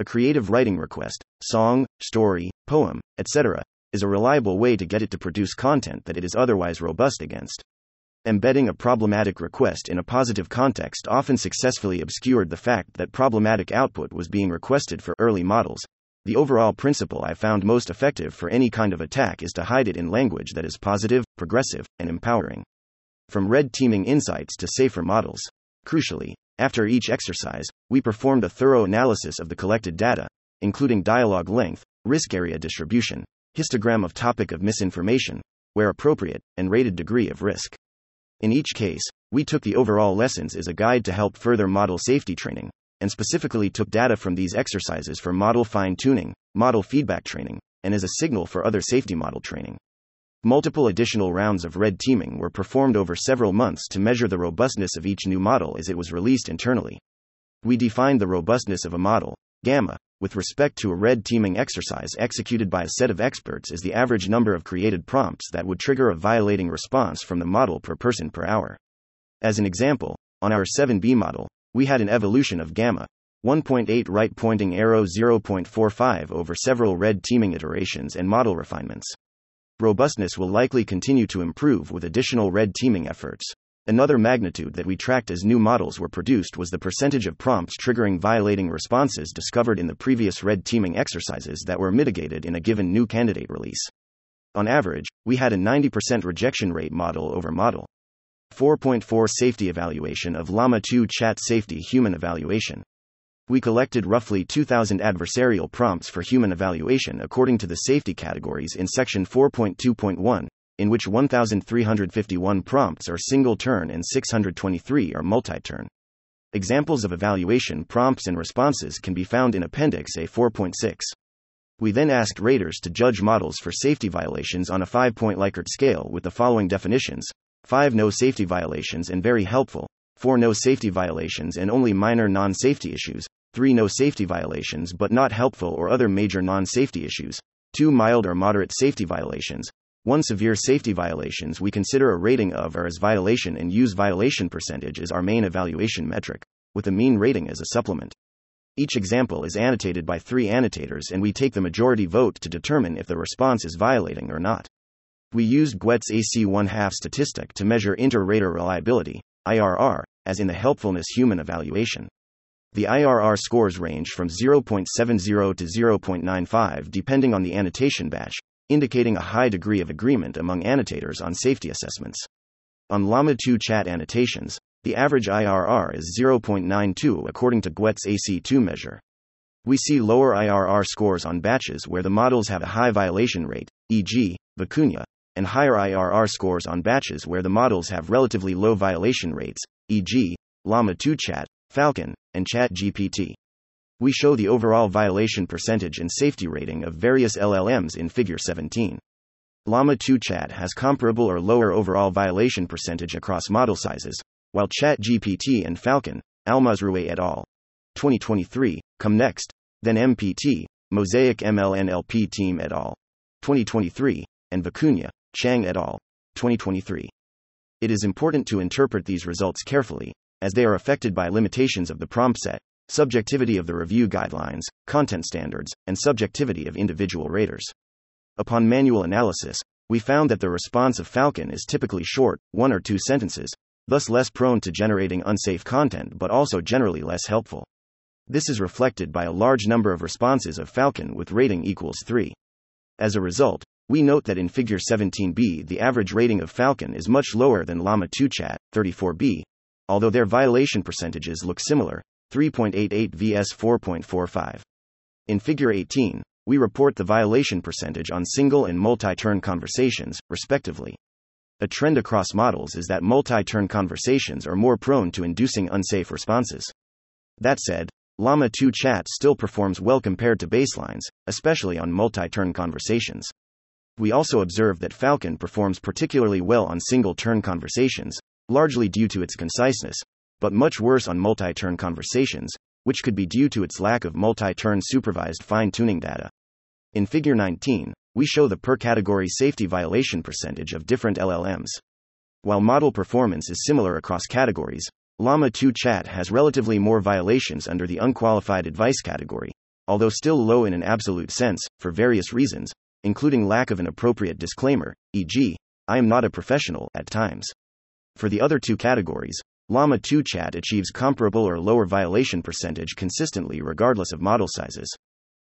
A creative writing request, song, story, poem, et cetera, is a reliable way to get it to produce content that it is otherwise robust against. Embedding a problematic request in a positive context often successfully obscured the fact that problematic output was being requested for early models. The overall principle I found most effective for any kind of attack is to hide it in language that is positive, progressive, and empowering. From red teaming insights to safer models. Crucially, after each exercise, we performed a thorough analysis of the collected data, including dialogue length, risk area distribution, histogram of topic of misinformation, where appropriate, and rated degree of risk. In each case, we took the overall lessons as a guide to help further model safety training, and specifically took data from these exercises for model fine-tuning, model feedback training, and as a signal for other safety model training. Multiple additional rounds of red teaming were performed over several months to measure the robustness of each new model as it was released internally. We defined the robustness of a model, gamma, with respect to a red teaming exercise executed by a set of experts as the average number of created prompts that would trigger a violating response from the model per person per hour. As an example, on our seven B model, we had an evolution of gamma, one point eight right pointing arrow zero point four five over several red teaming iterations and model refinements. Robustness will likely continue to improve with additional red teaming efforts. Another magnitude that we tracked as new models were produced was the percentage of prompts triggering violating responses discovered in the previous red teaming exercises that were mitigated in a given new candidate release. On average, we had a ninety percent rejection rate model over model. four point four Safety Evaluation of Llama two Chat Safety Human Evaluation. We collected roughly two thousand adversarial prompts for human evaluation according to the safety categories in Section four point two point one, in which one thousand three hundred fifty-one prompts are single-turn and six hundred twenty-three are multi-turn. Examples of evaluation prompts and responses can be found in Appendix A four point six. We then asked raters to judge models for safety violations on a five-point Likert scale with the following definitions: five no safety violations and very helpful, four no safety violations and only minor non-safety issues, three no safety violations but not helpful or other major non-safety issues, two mild or moderate safety violations, one severe safety violations. We consider a rating of or as violation and use violation percentage as our main evaluation metric, with a mean rating as a supplement. Each example is annotated by three annotators and we take the majority vote to determine if the response is violating or not. We used G W E T's A C one half statistic to measure inter-rater reliability, I R R, as in the helpfulness human evaluation. The I R R scores range from zero point seven zero to zero point nine five depending on the annotation batch, indicating a high degree of agreement among annotators on safety assessments. On Llama two chat annotations, the average I R R is zero point nine two according to G W E T's A C two measure. We see lower I R R scores on batches where the models have a high violation rate, for example, Vicuña, and higher I R R scores on batches where the models have relatively low violation rates, for example, Llama two Chat, Falcon, and ChatGPT. We show the overall violation percentage and safety rating of various L L Ms in Figure seventeen. Llama two Chat has comparable or lower overall violation percentage across model sizes, while ChatGPT and Falcon, Almazrouei et al. twenty twenty-three, come next, then M P T, Mosaic M L N L P Team et al. twenty twenty-three, and Vicuña, Chang et al. twenty twenty-three. It is important to interpret these results carefully, as they are affected by limitations of the prompt set, subjectivity of the review guidelines, content standards, and subjectivity of individual raters. Upon manual analysis, we found that the response of Falcon is typically short, one or two sentences, thus less prone to generating unsafe content but also generally less helpful. This is reflected by a large number of responses of Falcon with rating equals three. As a result, we note that in Figure seventeen B the average rating of Falcon is much lower than Llama two Chat, thirty-four B, although their violation percentages look similar, three point eight eight versus four point four five. In Figure eighteen, we report the violation percentage on single and multi-turn conversations, respectively. A trend across models is that multi-turn conversations are more prone to inducing unsafe responses. That said, Llama two Chat still performs well compared to baselines, especially on multi-turn conversations. We also observe that Falcon performs particularly well on single-turn conversations, largely due to its conciseness, but much worse on multi-turn conversations, which could be due to its lack of multi-turn supervised fine-tuning data. In Figure nineteen, we show the per-category safety violation percentage of different L L Ms. While model performance is similar across categories, Llama two Chat has relatively more violations under the unqualified advice category, although still low in an absolute sense, for various reasons, including lack of an appropriate disclaimer, for example, I am not a professional, at times. For the other two categories, Llama two Chat achieves comparable or lower violation percentage consistently regardless of model sizes.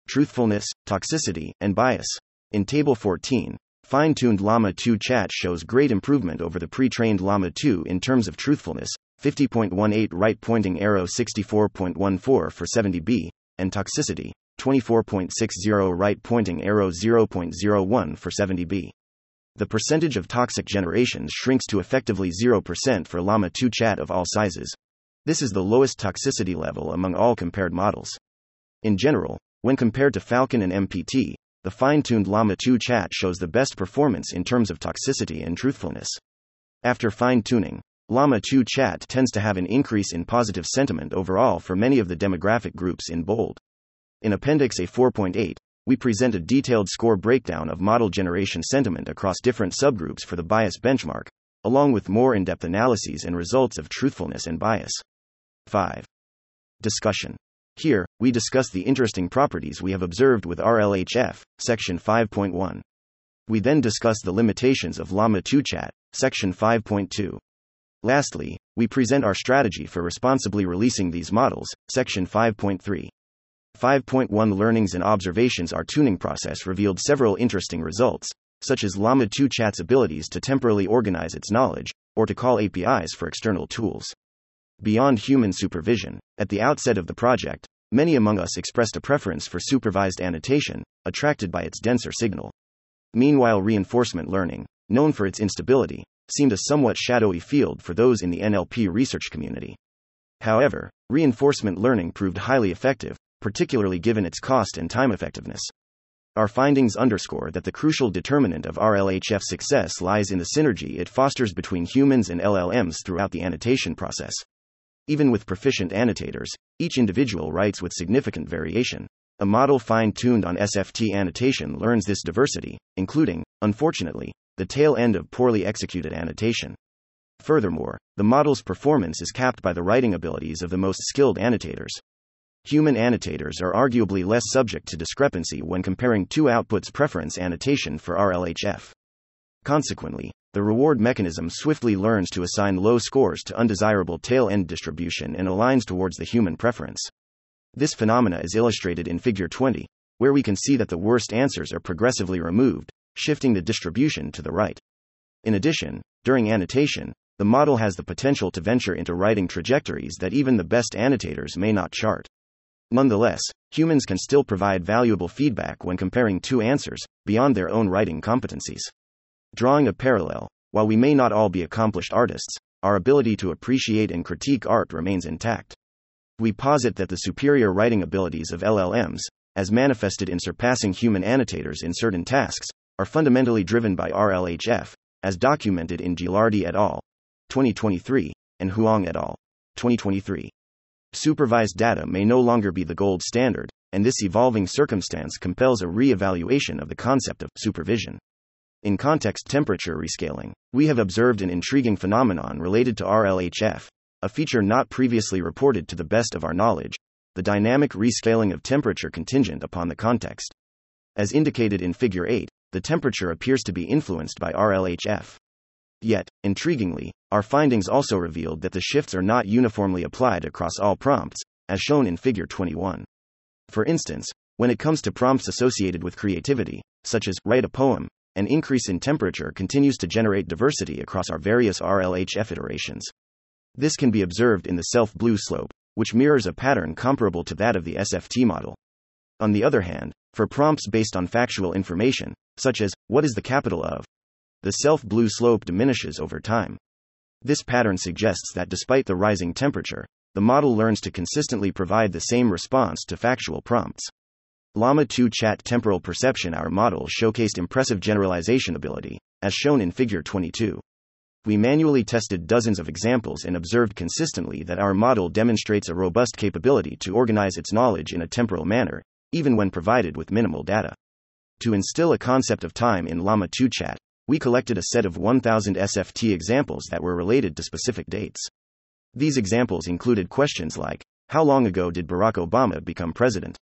Truthfulness, toxicity, and bias. In Table fourteen, fine-tuned Llama two Chat shows great improvement over the pre-trained Llama two in terms of truthfulness, fifty point one eight right pointing arrow sixty-four point one four for seventy B, and toxicity, twenty-four point six zero right pointing arrow zero point zero one for seventy B. the percentage of toxic generations shrinks to effectively zero percent for llama two chat of all sizes. This is the lowest toxicity level among all compared models. In general, when compared to Falcon and M P T, the fine-tuned llama two chat shows the best performance in terms of toxicity and truthfulness. After fine-tuning, llama two chat tends to have an increase in positive sentiment overall for many of the demographic groups in bold. In Appendix A four point eight, we present a detailed score breakdown of model generation sentiment across different subgroups for the bias benchmark, along with more in-depth analyses and results of truthfulness and bias. five. Discussion. Here, we discuss the interesting properties we have observed with R L H F, Section five point one. We then discuss the limitations of llama two chat, Section five point two. Lastly, we present our strategy for responsibly releasing these models, Section five point three. five point one Learnings and observations. Our tuning process revealed several interesting results, such as llama two chat's abilities to temporally organize its knowledge, or to call A P Is for external tools. Beyond human supervision, at the outset of the project, many among us expressed a preference for supervised annotation, attracted by its denser signal. Meanwhile, reinforcement learning, known for its instability, seemed a somewhat shadowy field for those in the N L P research community. However, reinforcement learning proved highly effective, particularly given its cost and time effectiveness. Our findings underscore that the crucial determinant of R L H F success lies in the synergy it fosters between humans and L L Ms throughout the annotation process. Even with proficient annotators, each individual writes with significant variation. A model fine-tuned on S F T annotation learns this diversity, including, unfortunately, the tail end of poorly executed annotation. Furthermore, the model's performance is capped by the writing abilities of the most skilled annotators. Human annotators are arguably less subject to discrepancy when comparing two outputs preference annotation for R L H F. Consequently, the reward mechanism swiftly learns to assign low scores to undesirable tail-end distribution and aligns towards the human preference. This phenomena is illustrated in Figure twenty, where we can see that the worst answers are progressively removed, shifting the distribution to the right. In addition, during annotation, the model has the potential to venture into writing trajectories that even the best annotators may not chart. Nonetheless, humans can still provide valuable feedback when comparing two answers, beyond their own writing competencies. Drawing a parallel, while we may not all be accomplished artists, our ability to appreciate and critique art remains intact. We posit that the superior writing abilities of L L Ms, as manifested in surpassing human annotators in certain tasks, are fundamentally driven by R L H F, as documented in Gilardi et al. twenty twenty-three, and Huang et al. twenty twenty-three. Supervised data may no longer be the gold standard, and this evolving circumstance compels a re-evaluation of the concept of supervision. In context temperature rescaling, we have observed an intriguing phenomenon related to R L H F, a feature not previously reported to the best of our knowledge, the dynamic rescaling of temperature contingent upon the context. As indicated in Figure eight, the temperature appears to be influenced by R L H F. Yet, intriguingly, our findings also revealed that the shifts are not uniformly applied across all prompts, as shown in Figure twenty-one. For instance, when it comes to prompts associated with creativity, such as write a poem, an increase in temperature continues to generate diversity across our various R L H F iterations. This can be observed in the self-blue slope, which mirrors a pattern comparable to that of the S F T model. On the other hand, for prompts based on factual information, such as, what is the capital of? The self-blue slope diminishes over time. This pattern suggests that despite the rising temperature, the model learns to consistently provide the same response to factual prompts. llama two chat temporal perception. Our model showcased impressive generalization ability, as shown in Figure twenty-two. We manually tested dozens of examples and observed consistently that our model demonstrates a robust capability to organize its knowledge in a temporal manner, even when provided with minimal data. To instill a concept of time in llama two chat, we collected a set of one thousand S F T examples that were related to specific dates. These examples included questions like, how long ago did Barack Obama become president?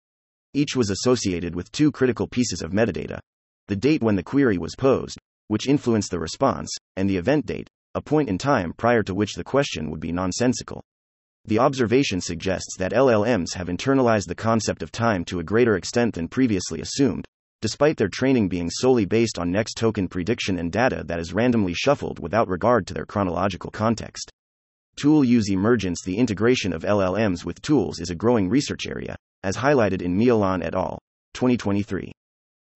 Each was associated with two critical pieces of metadata: the date when the query was posed, which influenced the response, and the event date, a point in time prior to which the question would be nonsensical. The observation suggests that L L Ms have internalized the concept of time to a greater extent than previously assumed, despite their training being solely based on next token prediction and data that is randomly shuffled without regard to their chronological context. Tool use emergence. The integration of L L Ms with tools is a growing research area, as highlighted in Milan et al. twenty twenty-three.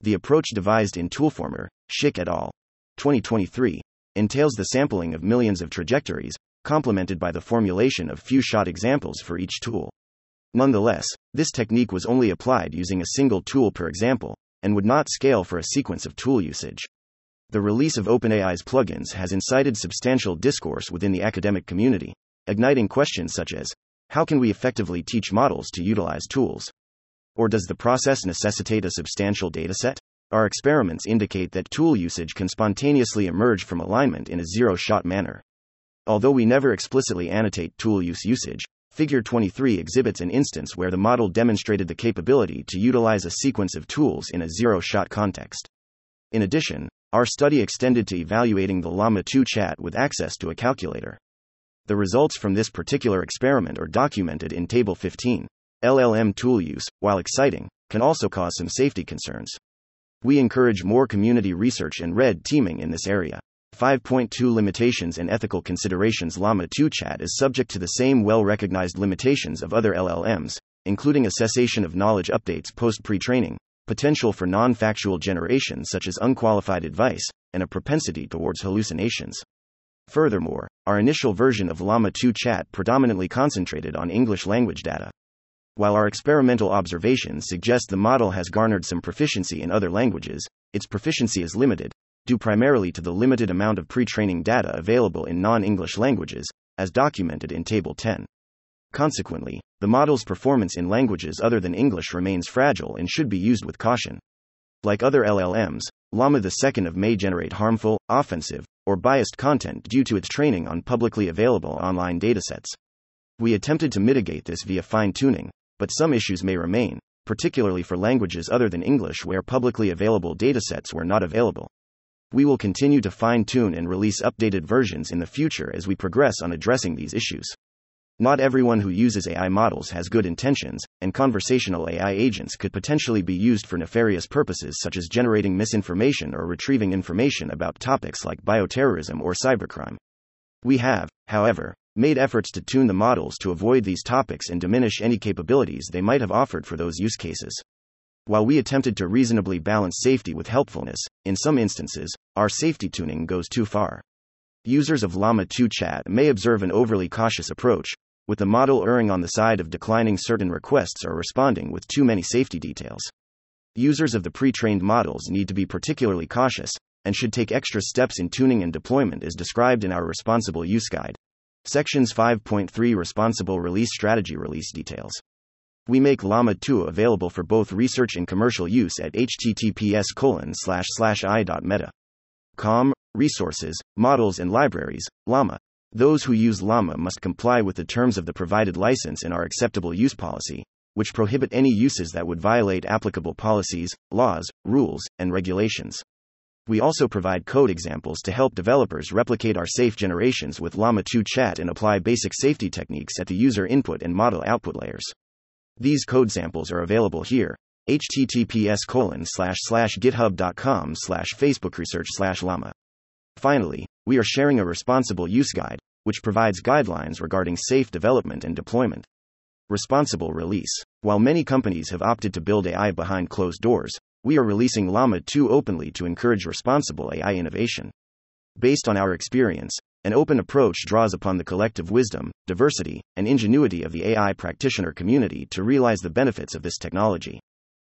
The approach devised in Toolformer, Schick et al. twenty twenty-three, entails the sampling of millions of trajectories, complemented by the formulation of few shot examples for each tool. Nonetheless, this technique was only applied using a single tool per example, and would not scale for a sequence of tool usage. The release of OpenAI's plugins has incited substantial discourse within the academic community, igniting questions such as, how can we effectively teach models to utilize tools? Or does the process necessitate a substantial dataset? Our experiments indicate that tool usage can spontaneously emerge from alignment in a zero-shot manner. Although we never explicitly annotate tool use usage, Figure twenty-three exhibits an instance where the model demonstrated the capability to utilize a sequence of tools in a zero-shot context. In addition, our study extended to evaluating the Llama two chat with access to a calculator. The results from this particular experiment are documented in Table fifteen. L L M tool use, while exciting, can also cause some safety concerns. We encourage more community research and red teaming in this area. five point two Limitations and Ethical Considerations. Llama two Chat is subject to the same well-recognized limitations of other L L Ms, including a cessation of knowledge updates post-pre-training, potential for non-factual generation such as unqualified advice, and a propensity towards hallucinations. Furthermore, our initial version of Llama two Chat predominantly concentrated on English-language data. While our experimental observations suggest the model has garnered some proficiency in other languages, its proficiency is limited, due primarily to the limited amount of pre-training data available in non-English languages, as documented in Table ten. Consequently, the model's performance in languages other than English remains fragile and should be used with caution. Like other L L Ms, Llama two may generate harmful, offensive, or biased content due to its training on publicly available online datasets. We attempted to mitigate this via fine-tuning, but some issues may remain, particularly for languages other than English where publicly available datasets were not available. We will continue to fine-tune and release updated versions in the future as we progress on addressing these issues. Not everyone who uses A I models has good intentions, and conversational A I agents could potentially be used for nefarious purposes such as generating misinformation or retrieving information about topics like bioterrorism or cybercrime. We have, however, made efforts to tune the models to avoid these topics and diminish any capabilities they might have offered for those use cases. While we attempted to reasonably balance safety with helpfulness, in some instances, our safety tuning goes too far. Users of Llama two Chat may observe an overly cautious approach, with the model erring on the side of declining certain requests or responding with too many safety details. Users of the pre-trained models need to be particularly cautious, and should take extra steps in tuning and deployment as described in our Responsible Use Guide. Sections five point three Responsible Release Strategy. Release Details. We make Llama two available for both research and commercial use at https colon slash slash i dot meta dot com, resources, models and libraries, Llama. Those who use Llama must comply with the terms of the provided license and our acceptable use policy, which prohibit any uses that would violate applicable policies, laws, rules, and regulations. We also provide code examples to help developers replicate our safe generations with Llama two Chat and apply basic safety techniques at the user input and model output layers. These code samples are available here, https colon slash slash github dot com slash facebook research slash llama. Finally, we are sharing a responsible use guide, which provides guidelines regarding safe development and deployment. Responsible release. While many companies have opted to build A I behind closed doors, we are releasing Llama two openly to encourage responsible A I innovation. Based on our experience, an open approach draws upon the collective wisdom, diversity, and ingenuity of the A I practitioner community to realize the benefits of this technology.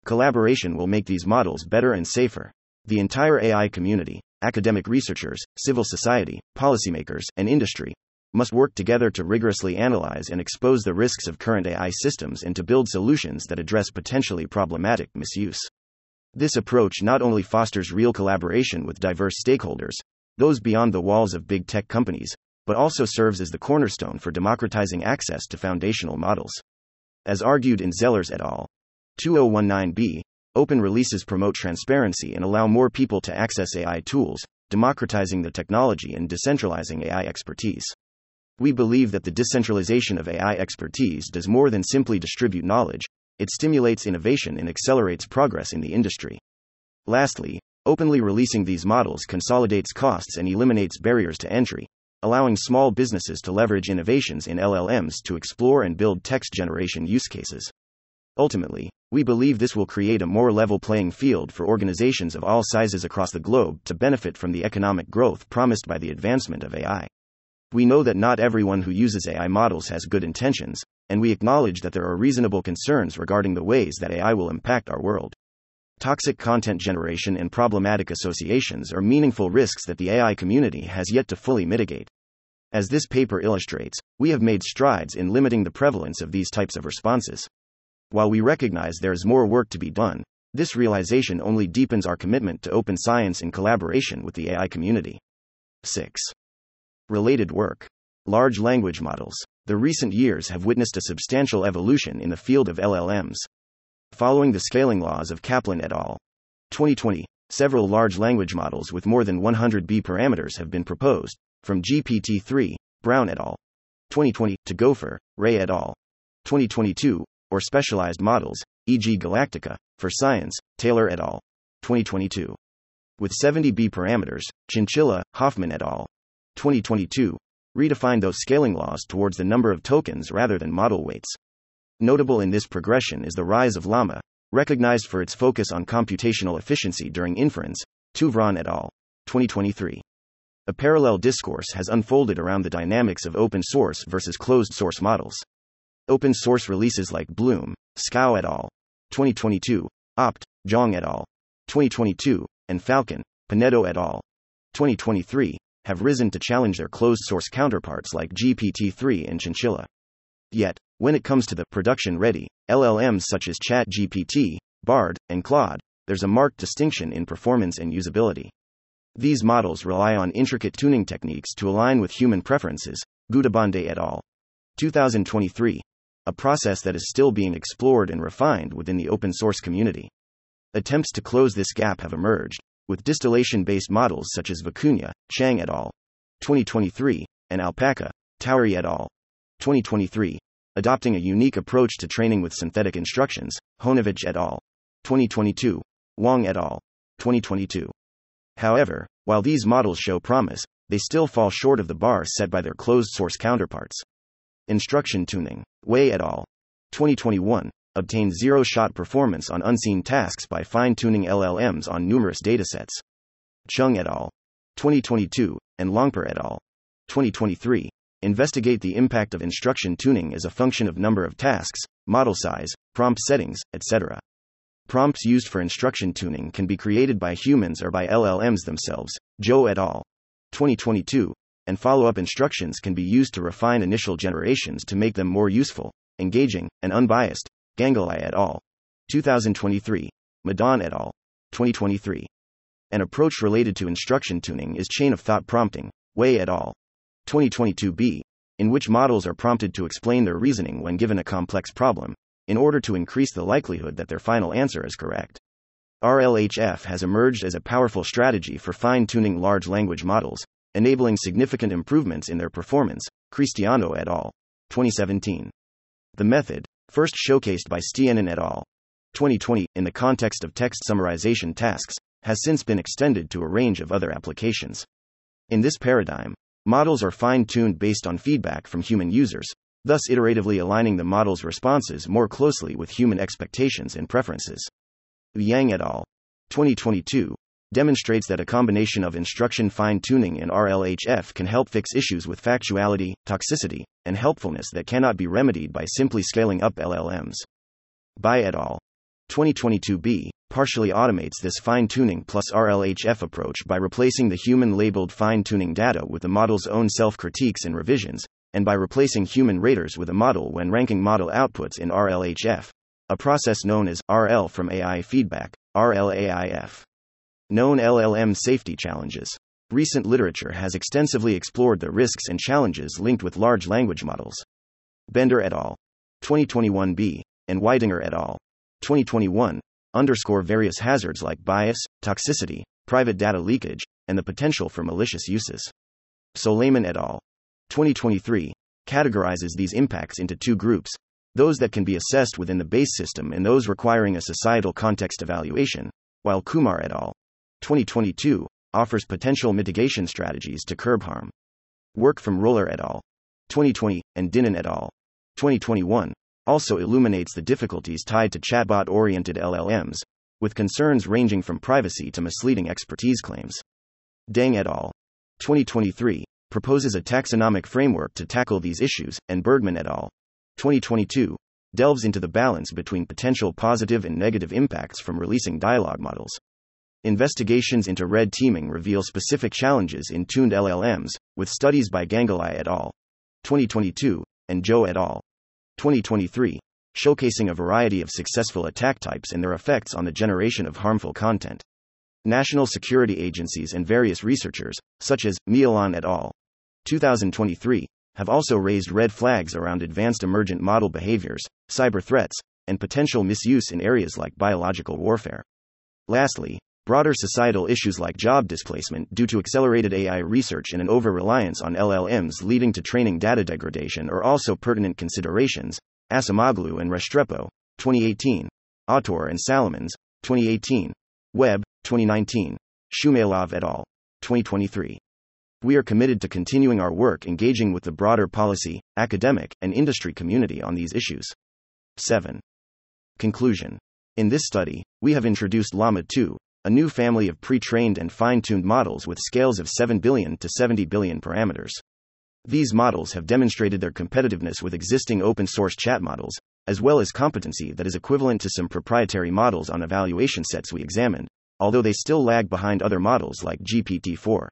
Collaboration will make these models better and safer. The entire A I community, academic researchers, civil society, policymakers, and industry, must work together to rigorously analyze and expose the risks of current A I systems and to build solutions that address potentially problematic misuse. This approach not only fosters real collaboration with diverse stakeholders, those beyond the walls of big tech companies, but also serves as the cornerstone for democratizing access to foundational models. As argued in Zellers et al. twenty nineteen b, open releases promote transparency and allow more people to access A I tools, democratizing the technology and decentralizing A I expertise. We believe that the decentralization of A I expertise does more than simply distribute knowledge. It stimulates innovation and accelerates progress in the industry. Lastly, openly releasing these models consolidates costs and eliminates barriers to entry, allowing small businesses to leverage innovations in L L Ms to explore and build text generation use cases. Ultimately, we believe this will create a more level playing field for organizations of all sizes across the globe to benefit from the economic growth promised by the advancement of A I. We know that not everyone who uses A I models has good intentions, and we acknowledge that there are reasonable concerns regarding the ways that A I will impact our world. Toxic content generation and problematic associations are meaningful risks that the A I community has yet to fully mitigate. As this paper illustrates, we have made strides in limiting the prevalence of these types of responses. While we recognize there is more work to be done, this realization only deepens our commitment to open science in collaboration with the A I community. six. Related work. Large language models. The recent years have witnessed a substantial evolution in the field of L L Ms. Following the scaling laws of Kaplan et al. twenty twenty, several large language models with more than one hundred billion parameters have been proposed, from G P T three, Brown et al. twenty twenty, to Gopher, Ray et al. twenty twenty-two, or specialized models, for example. Galactica, for science, Taylor et al. twenty twenty-two. With seventy billion parameters, Chinchilla, Hoffman et al. twenty twenty-two, redefined those scaling laws towards the number of tokens rather than model weights. Notable in this progression is the rise of Llama, recognized for its focus on computational efficiency during inference, Touvron et al. twenty twenty-three. A parallel discourse has unfolded around the dynamics of open source versus closed source models. Open source releases like Bloom, Scow et al. twenty twenty-two, Opt, Zhang et al. twenty twenty-two, and Falcon, Paneto et al. twenty twenty-three, have risen to challenge their closed source counterparts like G P T three and Chinchilla. Yet, when it comes to the production-ready L L Ms such as ChatGPT, Bard, and Claude, there's a marked distinction in performance and usability. These models rely on intricate tuning techniques to align with human preferences, Gudabande et al. twenty twenty-three. A process that is still being explored and refined within the open source community. Attempts to close this gap have emerged, with distillation-based models such as Vicuña, Chang et al. twenty twenty-three, and Alpaca, Tauri et al. twenty twenty-three, adopting a unique approach to training with synthetic instructions, Honovich et al. twenty twenty-two, Wang et al. twenty twenty-two. However, while these models show promise, they still fall short of the bar set by their closed-source counterparts. Instruction tuning, Wei et al. twenty twenty-one, obtained zero-shot performance on unseen tasks by fine-tuning L L Ms on numerous datasets. Chung et al. twenty twenty-two, and Longper et al. twenty twenty-three, investigate the impact of instruction tuning as a function of number of tasks, model size, prompt settings, et cetera. Prompts used for instruction tuning can be created by humans or by L L Ms themselves, Zhou et al. twenty twenty-two, and follow-up instructions can be used to refine initial generations to make them more useful, engaging, and unbiased, Ganguly et al. twenty twenty-three, Madian et al. twenty twenty-three. An approach related to instruction tuning is chain-of-thought prompting, Wei et al. twenty twenty-two b, in which models are prompted to explain their reasoning when given a complex problem, in order to increase the likelihood that their final answer is correct. R L H F has emerged as a powerful strategy for fine-tuning large language models, enabling significant improvements in their performance, Cristiano et al. twenty seventeen. The method, first showcased by Stienen et al. twenty twenty, in the context of text summarization tasks, has since been extended to a range of other applications. In this paradigm, models are fine-tuned based on feedback from human users, thus iteratively aligning the model's responses more closely with human expectations and preferences. Yang et al. twenty twenty-two. Demonstrates that a combination of instruction fine-tuning and R L H F can help fix issues with factuality, toxicity, and helpfulness that cannot be remedied by simply scaling up L L Ms. Bai et al. twenty twenty-two b partially automates this fine-tuning plus R L H F approach by replacing the human-labeled fine-tuning data with the model's own self-critiques and revisions, and by replacing human raters with a model when ranking model outputs in R L H F, a process known as R L from A I feedback, R L A I F. Known L L M safety challenges. Recent literature has extensively explored the risks and challenges linked with large language models. Bender et al. twenty twenty-one b, and Weidinger et al. twenty twenty-one, underscore various hazards like bias, toxicity, private data leakage, and the potential for malicious uses. Soleiman et al. twenty twenty-three, categorizes these impacts into two groups, those that can be assessed within the base system and those requiring a societal context evaluation, while Kumar et al. twenty twenty-two, offers potential mitigation strategies to curb harm. Work from Roller et al. twenty twenty, and Dinan et al. twenty twenty-one, also illuminates the difficulties tied to chatbot-oriented L L Ms, with concerns ranging from privacy to misleading expertise claims. Deng et al. twenty twenty-three proposes a taxonomic framework to tackle these issues, and Bergman et al. twenty twenty-two delves into the balance between potential positive and negative impacts from releasing dialogue models. Investigations into red teaming reveal specific challenges in tuned L L Ms, with studies by Ganguly et al. twenty twenty-two and Zhou et al. twenty twenty-three showcasing a variety of successful attack types and their effects on the generation of harmful content. National security agencies and various researchers, such as Milan et al. twenty twenty-three, have also raised red flags around advanced emergent model behaviors, cyber threats, and potential misuse in areas like biological warfare. Lastly, broader societal issues like job displacement due to accelerated A I research and an over-reliance on L L Ms leading to training data degradation are also pertinent considerations. Asimoglu and Restrepo, twenty eighteen, Autor and Salomons, twenty eighteen, Webb, twenty nineteen, Shumailov et al., twenty twenty-three. We are committed to continuing our work engaging with the broader policy, academic, and industry community on these issues. seven. Conclusion. In this study, we have introduced Llama two, a new family of pre-trained and fine-tuned models with scales of seven billion to seventy billion parameters. These models have demonstrated their competitiveness with existing open-source chat models, as well as competency that is equivalent to some proprietary models on evaluation sets we examined, although they still lag behind other models like G P T four.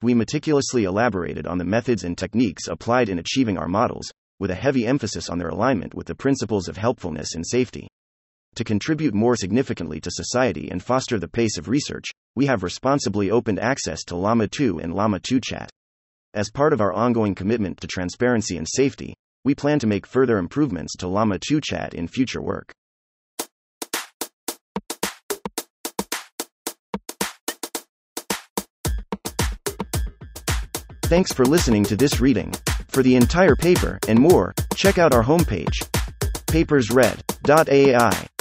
We meticulously elaborated on the methods and techniques applied in achieving our models, with a heavy emphasis on their alignment with the principles of helpfulness and safety. To contribute more significantly to society and foster the pace of research, we have responsibly opened access to Llama two and Llama two Chat. As part of our ongoing commitment to transparency and safety, we plan to make further improvements to Llama two Chat in future work. Thanks for listening to this reading. For the entire paper and more, check out our homepage, papers read dot A I.